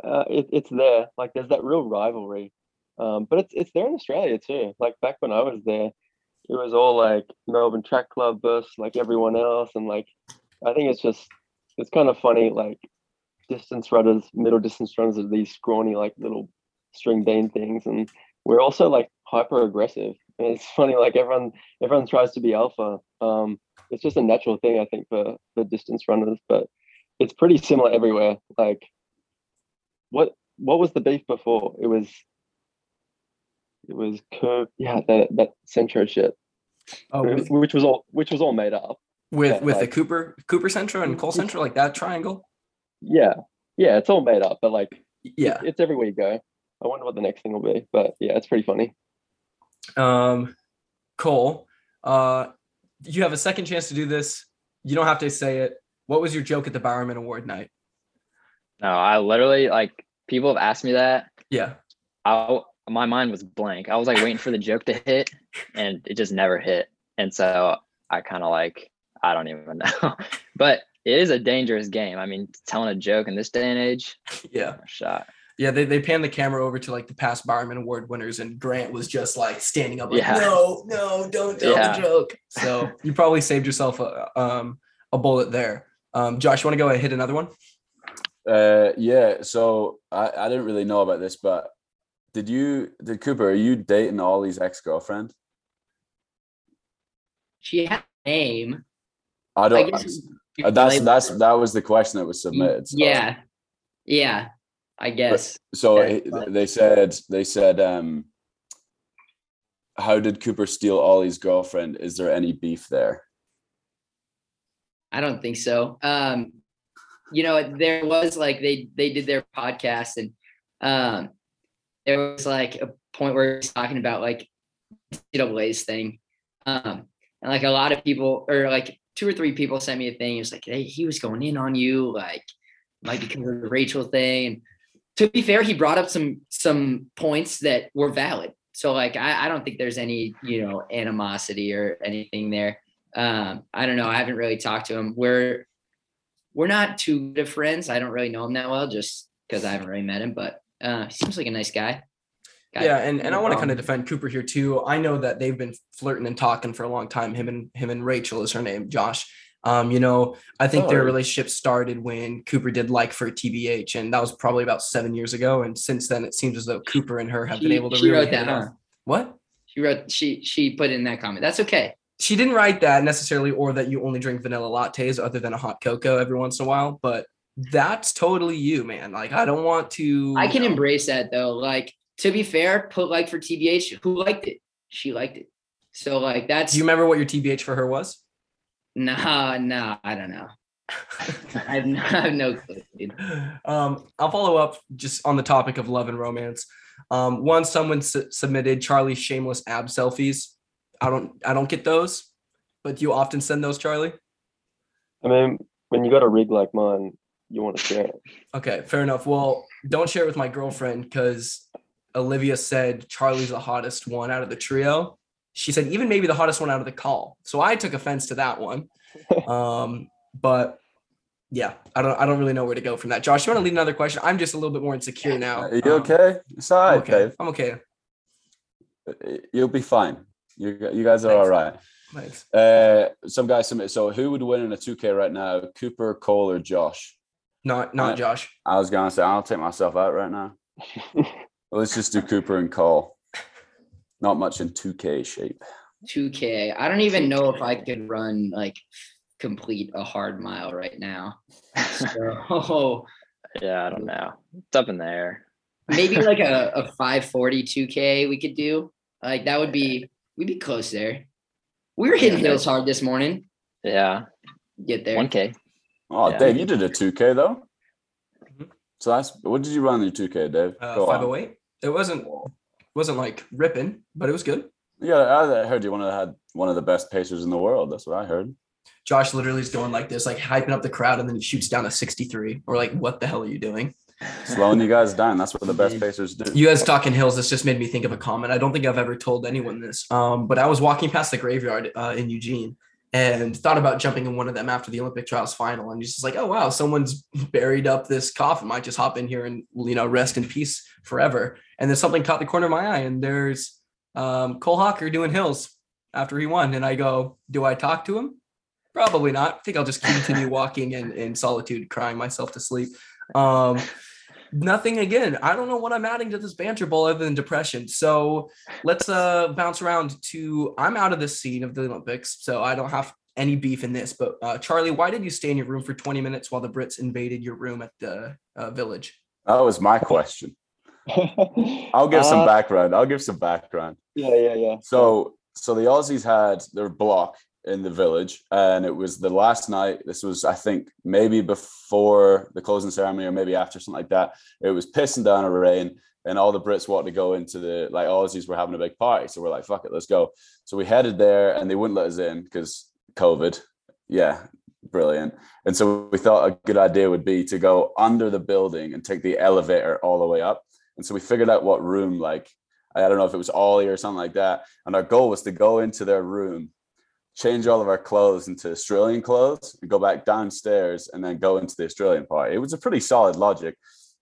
uh, it, it's there. Like there's that real rivalry, um, but it's it's there in Australia too. Like back when I was there, it was all like Melbourne Track Club versus like everyone else, and like I think it's just it's kind of funny. Like distance runners, middle distance runners are these scrawny like little string bean things, and we're also like hyper aggressive. And it's funny, like everyone, everyone tries to be alpha. Um, it's just a natural thing, I think, for the distance runners. But it's pretty similar everywhere. Like, what what was the beef before? It was, it was curved, yeah, that that Centro shit, oh, which, which was all which was all made up with yeah, with like, the Cooper Cooper Centro and Cole Centro, like that triangle. Yeah, yeah, it's all made up, but like, yeah, it, it's everywhere you go. I wonder what the next thing will be, but yeah, it's pretty funny. Um, Cole, uh, you have a second chance to do this. You don't have to say it. What was your joke at the Bowerman Award night? No, I literally like people have asked me that. Yeah. I, my mind was blank. I was like waiting for the joke to hit and it just never hit. And so I kind of like, I don't even know, but it is a dangerous game. I mean, telling a joke in this day and age. Yeah. Shot. Yeah, they they panned the camera over to like the past Bowerman Award winners, and Grant was just like standing up, like yeah. no, no, don't tell yeah. the joke. So you probably saved yourself a um a bullet there. Um, Josh, you want to go ahead and hit another one? Uh, yeah. So I, I didn't really know about this, but did you did Cooper? Are you dating Ollie's ex girlfriend? She had a name. I don't. I I, that's that's that was the question that was submitted. So. Yeah. Yeah. I guess. So okay. they said, they said, um, how did Cooper steal Ollie's girlfriend? Is there any beef there? I don't think so. Um, you know, there was like, they, they did their podcast and, um, there was like a point where he was talking about like N C A A's thing. Um, and like a lot of people or like two or three people sent me a thing. It was like, hey, he was going in on you, like, like because of the Rachel thing. And, to be fair, he brought up some some points that were valid. So, like, I, I don't think there's any, you know, animosity or anything there. Um, I don't know. I haven't really talked to him. We're we're not too good of friends. I don't really know him that well just because I haven't really met him. But uh, he seems like a nice guy. Got yeah, and, and I want to kind of defend Cooper here, too. I know that they've been flirting and talking for a long time. Him and him and Rachel is her name, Josh. Um, you know, I think oh. their relationship started when Cooper did like for T B H, and that was probably about seven years ago. And since then, it seems as though Cooper and her have she, been able to. She really wrote that, huh? What? She wrote. She she put in that comment. That's okay. She didn't write that necessarily, or that you only drink vanilla lattes other than a hot cocoa every once in a while. But that's totally you, man. Like I don't want to. I can know. embrace that though. Like to be fair, put like for T B H. Who liked it? She liked it. So like that's. Do you remember what your T B H for her was? No, no, I don't know. I, have no, I have no clue, dude. Um, I'll follow up just on the topic of love and romance. Um, one, someone su- submitted Charlie's shameless ab selfies. I don't, I don't get those, but do you often send those, Charlie? I mean, when you got a rig like mine, you want to share it. Okay, fair enough. Well, don't share it with my girlfriend because Olivia said Charlie's the hottest one out of the trio. She said even maybe the hottest one out of the call. So I took offense to that one. Um, but yeah, I don't I don't really know where to go from that. Josh, you want to lead another question? I'm just a little bit more insecure now. Are you um, okay? It's all right, okay. Dave. I'm okay. You'll be fine. You you guys are Thanks. All right. Thanks. Uh, some guys submit. So who would win in a two K right now? Cooper, Cole, or Josh? Not not I, Josh. I was going to say, I'll take myself out right now. Let's just do Cooper and Cole. Not much in two K shape. two K. I don't even know if I could run, like, complete a hard mile right now. So, yeah, I don't know. It's up in the air. Maybe like a, a five forty two K we could do. Like, that would be, we'd be close there. We were hitting yeah, hills hard this morning. Yeah. Get there. one K. Oh, yeah. Dave, you did a two K, though. Mm-hmm. So that's, what did you run in your two K, Dave? Uh, five oh eight. On. It wasn't, wasn't like ripping, but it was good. Yeah, I heard you one of the, had one of the best pacers in the world. That's what I heard. Josh literally is going like this, like hyping up the crowd, and then he shoots down a sixty-three. Or like, what the hell are you doing? Slowing you guys down. That's what the best pacers do. You guys talking hills. This just made me think of a comment. I don't think I've ever told anyone this, um, but I was walking past the graveyard uh, in Eugene and thought about jumping in one of them after the Olympic trials final. And just like, oh, wow, someone's buried up this coffin. Might just hop in here and, you know, rest in peace forever. And then something caught the corner of my eye, and there's um, Cole Hawker doing hills after he won. And I go, do I talk to him? Probably not. I think I'll just continue walking in, in solitude, crying myself to sleep. Um, nothing again. I don't know what I'm adding to this banter ball other than depression. So let's uh, bounce around to, I'm out of the scene of the Olympics, so I don't have any beef in this. But uh, Charlie, why did you stay in your room for twenty minutes while the Brits invaded your room at the uh, village? That was my question. I'll give uh, some background. I'll give some background. Yeah, yeah, yeah. So, so the Aussies had their block in the village, and it was the last night. This was, I think, maybe before the closing ceremony or maybe after, something like that. It was pissing down a rain, and all the Brits wanted to go into the, like, Aussies were having a big party, so we're like, fuck it, let's go. So we headed there, and they wouldn't let us in because COVID. Yeah, brilliant. And so we thought a good idea would be to go under the building and take the elevator all the way up. And so we figured out what room, like, I don't know if it was Ollie or something like that, and our goal was to go into their room, change all of our clothes into Australian clothes, and go back downstairs and then go into the Australian party. It was a pretty solid logic.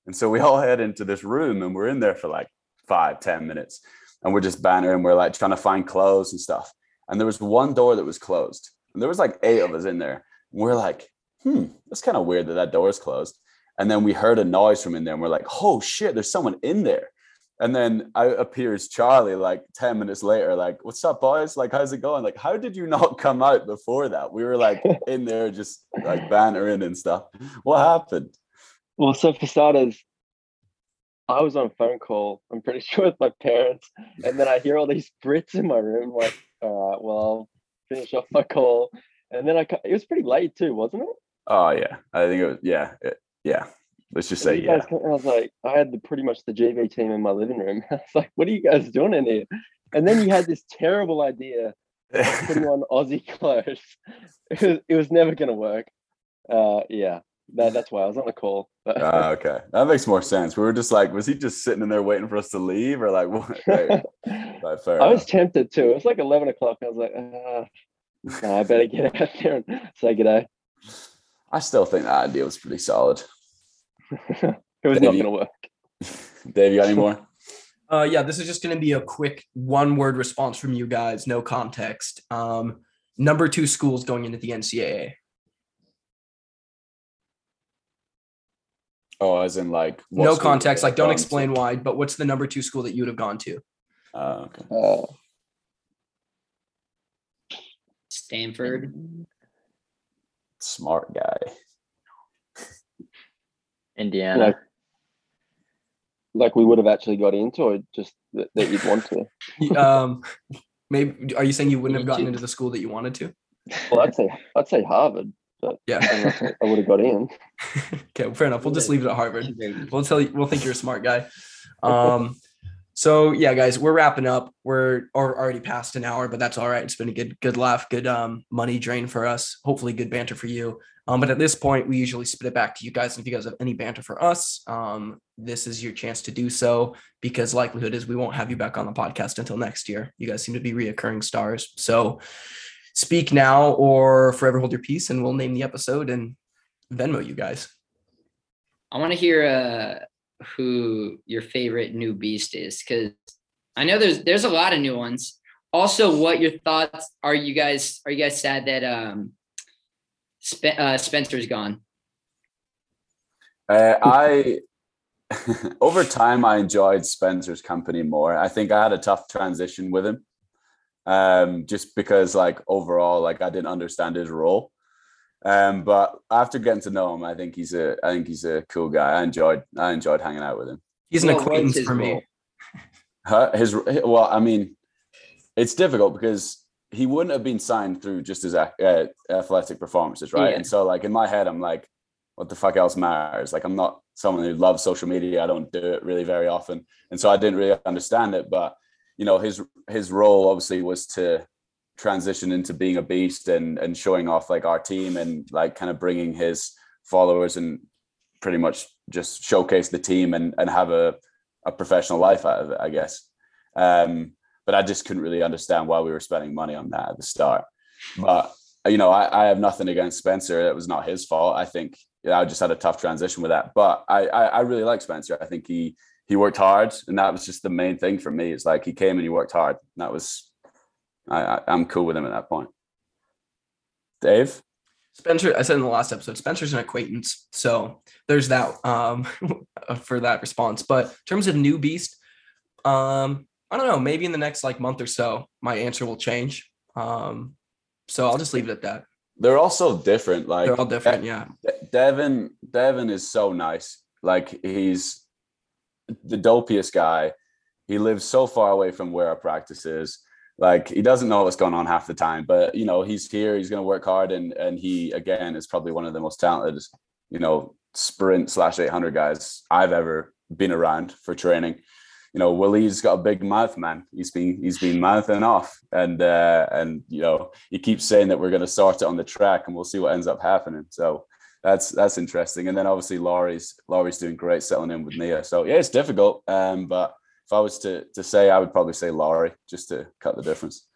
And so we all head into this room, and we're in there for like five, ten minutes. And we're just bantering. We're like trying to find clothes and stuff. And there was one door that was closed, and there was like eight of us in there. And we're like, hmm, that's kind of weird that that door is closed. And then we heard a noise from in there, and we're like, oh shit, there's someone in there. And then out appears Charlie, like ten minutes later, like, what's up, boys? Like, how's it going? Like, how did you not come out before that? We were like in there just like bantering and stuff. What happened? Well, so for starters, I was on a phone call, I'm pretty sure, with my parents. And then I hear all these Brits in my room, like, all right, well, I'll finish off my call. And then I, it was pretty late too, wasn't it? Oh, yeah. I think it was, yeah, it, yeah. Let's just say, yeah. Guys, I was like, I had the, pretty much the G V team in my living room. I was like, what are you guys doing in here? And then you had this terrible idea of putting on Aussie clothes. It was, it was never going to work. Uh, yeah, that, that's why I was on the call. Ah, uh, okay. That makes more sense. We were just like, was he just sitting in there waiting for us to leave? Or like, what? Like, fair I was tempted too. It was like eleven o'clock. I was like, uh, no, I better get out there and say g'day. I still think that idea was pretty solid. It was Dave, not going to work. Dave, you got any more? Uh, yeah, this is just going to be a quick one-word response from you guys. No context. Um, number two schools going into the N C double A. Oh, as in like what? No context. Like, don't explain why. But what's the number two school that you would have gone to? Uh, okay. Oh. Stanford. Smart guy. Indiana. Like, like we would have actually got into, or just that, that you'd want to? um, maybe. Are you saying you wouldn't have gotten into the school that you wanted to? Well, I'd say I'd say Harvard. But yeah, I, I would have got in. Okay, fair enough. We'll just leave it at Harvard. We'll tell you. We'll think you're a smart guy. Um, So yeah, guys, we're wrapping up. We're already past an hour, but that's all right. It's been a good, good laugh, good um, money drain for us. Hopefully good banter for you. Um, but at this point, we usually spit it back to you guys. And if you guys have any banter for us, um, this is your chance to do so, because likelihood is we won't have you back on the podcast until next year. You guys seem to be reoccurring stars. So speak now or forever hold your peace, and we'll name the episode and Venmo you guys. I want to hear uh, who your favorite new beast is, because I know there's there's a lot of new ones. Also, what your thoughts are? You guys are you guys sad that um, Sp- uh, Spencer's gone? Uh, I over time I enjoyed Spencer's company more. I think I had a tough transition with him, um, just because like overall like I didn't understand his role. Um, but after getting to know him, I think he's a, I think he's a cool guy. I enjoyed, I enjoyed hanging out with him. He's an acquaintance for me. Huh? His, well, I mean, it's difficult because he wouldn't have been signed through just his uh, athletic performances. Right. Yeah. And so like in my head, I'm like, what the fuck else matters? Like, I'm not someone who loves social media. I don't do it really very often. And so I didn't really understand it, but you know, his, his role obviously was to transition into being a beast and and showing off like our team and like kind of bringing his followers and pretty much just showcase the team and and have a a professional life out of it, I guess. Um, but I just couldn't really understand why we were spending money on that at the start. But you know, I, I have nothing against Spencer. It was not his fault. I think you know, I just had a tough transition with that. But I, I I really like Spencer. I think he he worked hard, and that was just the main thing for me. It's like he came and he worked hard. And that was. I, I'm cool with him at that point. Dave? Spencer, I said in the last episode, Spencer's an acquaintance. So there's that um, for that response. But in terms of new beast, um, I don't know, maybe in the next like month or so, my answer will change. Um, so I'll just leave it at that. They're all so different. Like They're all different, De- yeah. De- Devin, Devin is so nice. Like he's the dopiest guy. He lives so far away from where our practice is. Like he doesn't know what's going on half the time, but you know, he's here, he's going to work hard. And, and he, again, is probably one of the most talented, you know, sprint slash eight hundred guys I've ever been around for training. You know, Willie's got a big mouth, man. He's been, he's been mouthing off and, uh, and, you know, he keeps saying that we're going to sort it on the track and we'll see what ends up happening. So that's, that's interesting. And then obviously Laurie's, Laurie's doing great settling in with Nia. So yeah, it's difficult. Um, but if I was to to say, I would probably say Laurie just to cut the difference.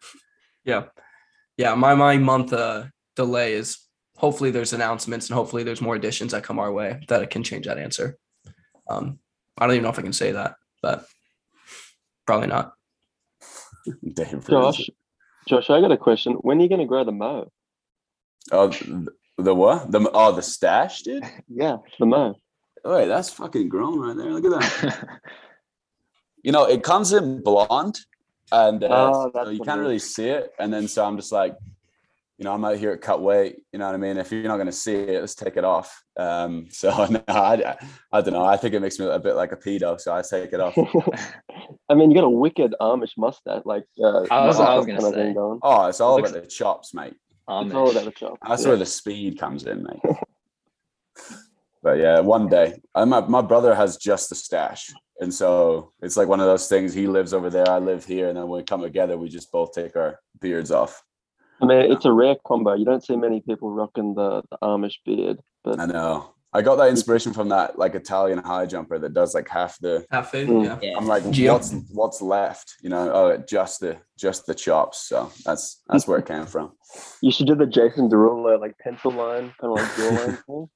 Yeah. Yeah. My, my month uh, delay is hopefully there's announcements and hopefully there's more additions that come our way that can change that answer. Um, I don't even know if I can say that, but probably not. Damn, Josh, Josh, I got a question. When are you going to grow the mo? Oh, the, the what? The Oh, the stash, dude? Yeah, the mo. Oh, wait, that's fucking grown right there. Look at that. You know, it comes in blonde and uh, oh, so you can't really see it. And then so I'm just like, you know, I'm out here at cut weight. You know what I mean? If you're not going to see it, let's take it off. Um, so no, I, I don't know. I think it makes me a bit like a pedo. So I take it off. I mean, you got a wicked Amish mustache. Like, uh, I was, I was going to say. Going. Oh, it's all it about looks, the chops, mate. Amish. It's all about the chops. That's yeah. where the speed comes in, mate. But yeah, one day. I, my, my brother has just the stash. And so it's like one of those things. He lives over there, I live here, and then when we come together, we just both take our beards off. I mean, it's a rare combo. You don't see many people rocking the, the Amish beard. But I know. I got that inspiration from that like Italian high jumper that does like half the half food. Mm. Yeah. I'm like, what's what's left? You know, oh, just the just the chops. So that's that's where it came from. You should do the Jason Derulo like pencil line, kind of like draw line thing.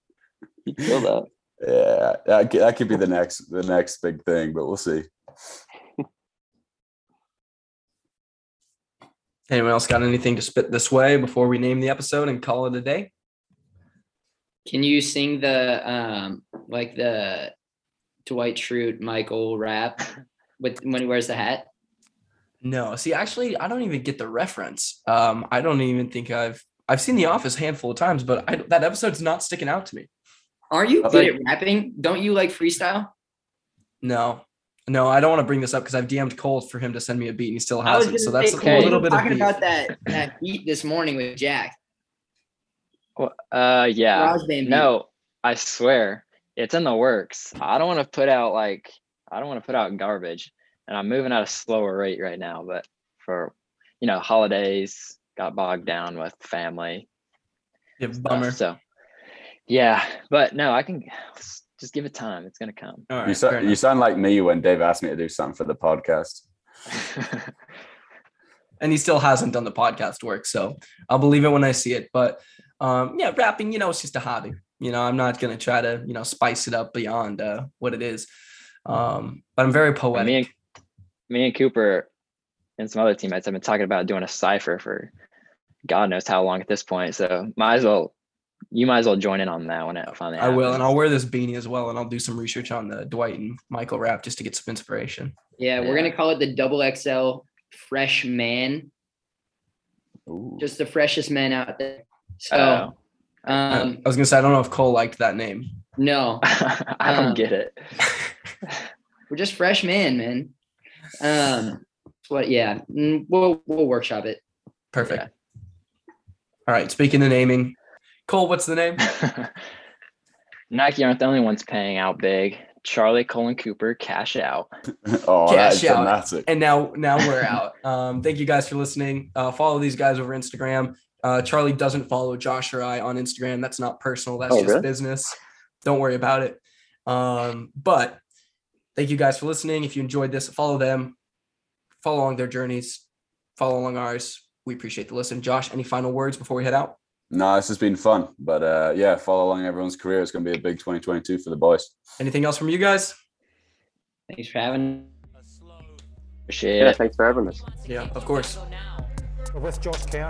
You feel that. Yeah, that that could be the next the next big thing, but we'll see. Anyone else got anything to spit this way before we name the episode and call it a day? Can you sing the um like the Dwight Schrute Michael rap with when he wears the hat? No, see, actually, I don't even get the reference. Um, I don't even think I've I've seen The Office a handful of times, but I, that episode's not sticking out to me. Are you good at rapping? Don't you like freestyle? No, no, I don't want to bring this up because I've D M'd Cole for him to send me a beat and he still hasn't. So that's a little bit of talking about that that beat this morning with Jack. Well, uh, yeah, no, I swear it's in the works. I don't want to put out like I don't want to put out garbage. and I'm moving at a slower rate right now, but for, you know, holidays, got bogged down with family. Yeah, bummer. So, yeah, but no, I can just give it time. It's going to come. All right, you, so, you sound like me when Dave asked me to do something for the podcast. And he still hasn't done the podcast work, so I'll believe it when I see it. But um, yeah, rapping, you know, it's just a hobby. You know, I'm not going to try to, you know, spice it up beyond uh, what it is. Um, but I'm very poetic. Me and, me and Cooper and some other teammates have been talking about doing a cipher for God knows how long at this point. So might as well, you might as well join in on that one. Out, finally I happens. Will, and I'll wear this beanie as well, and I'll do some research on the Dwight and Michael rap just to get some inspiration. Yeah, we're yeah. going to call it the double X L fresh man. Ooh. Just the freshest man out there. So. Oh. Um, I was gonna say I don't know if Cole liked that name. No, I don't um, get it. We're just fresh man, man. Um, but yeah, we'll we'll workshop it. Perfect. Yeah. All right. Speaking of naming, Cole, what's the name? Nike aren't the only ones paying out big. Charlie, Cole, and Cooper cash out. Oh, cash out. Dramatic. And now, now we're out. Um, thank you guys for listening. Uh, follow these guys over Instagram. Uh, Charlie doesn't follow Josh or I on Instagram. That's not personal. That's oh, just really? business. Don't worry about it. Um, but thank you guys for listening. If you enjoyed this, follow them, follow along their journeys, follow along ours. We appreciate the listen. Josh, any final words before we head out? No, this has been fun, but uh, yeah, follow along everyone's career. It's going to be a big twenty twenty-two for the boys. Anything else from you guys? Thanks for having us. Appreciate yeah, it. Thanks for having us. Yeah, of course. With Josh Kerr. All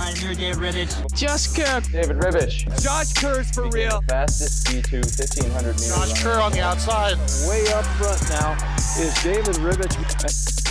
right, I'm here, David Ribich. Josh Kerr. David Ribich. Josh Kerr's for Became real. Fastest D two fifteen hundred meters. Josh Kerr on the outside. Way up front now is David Ribich.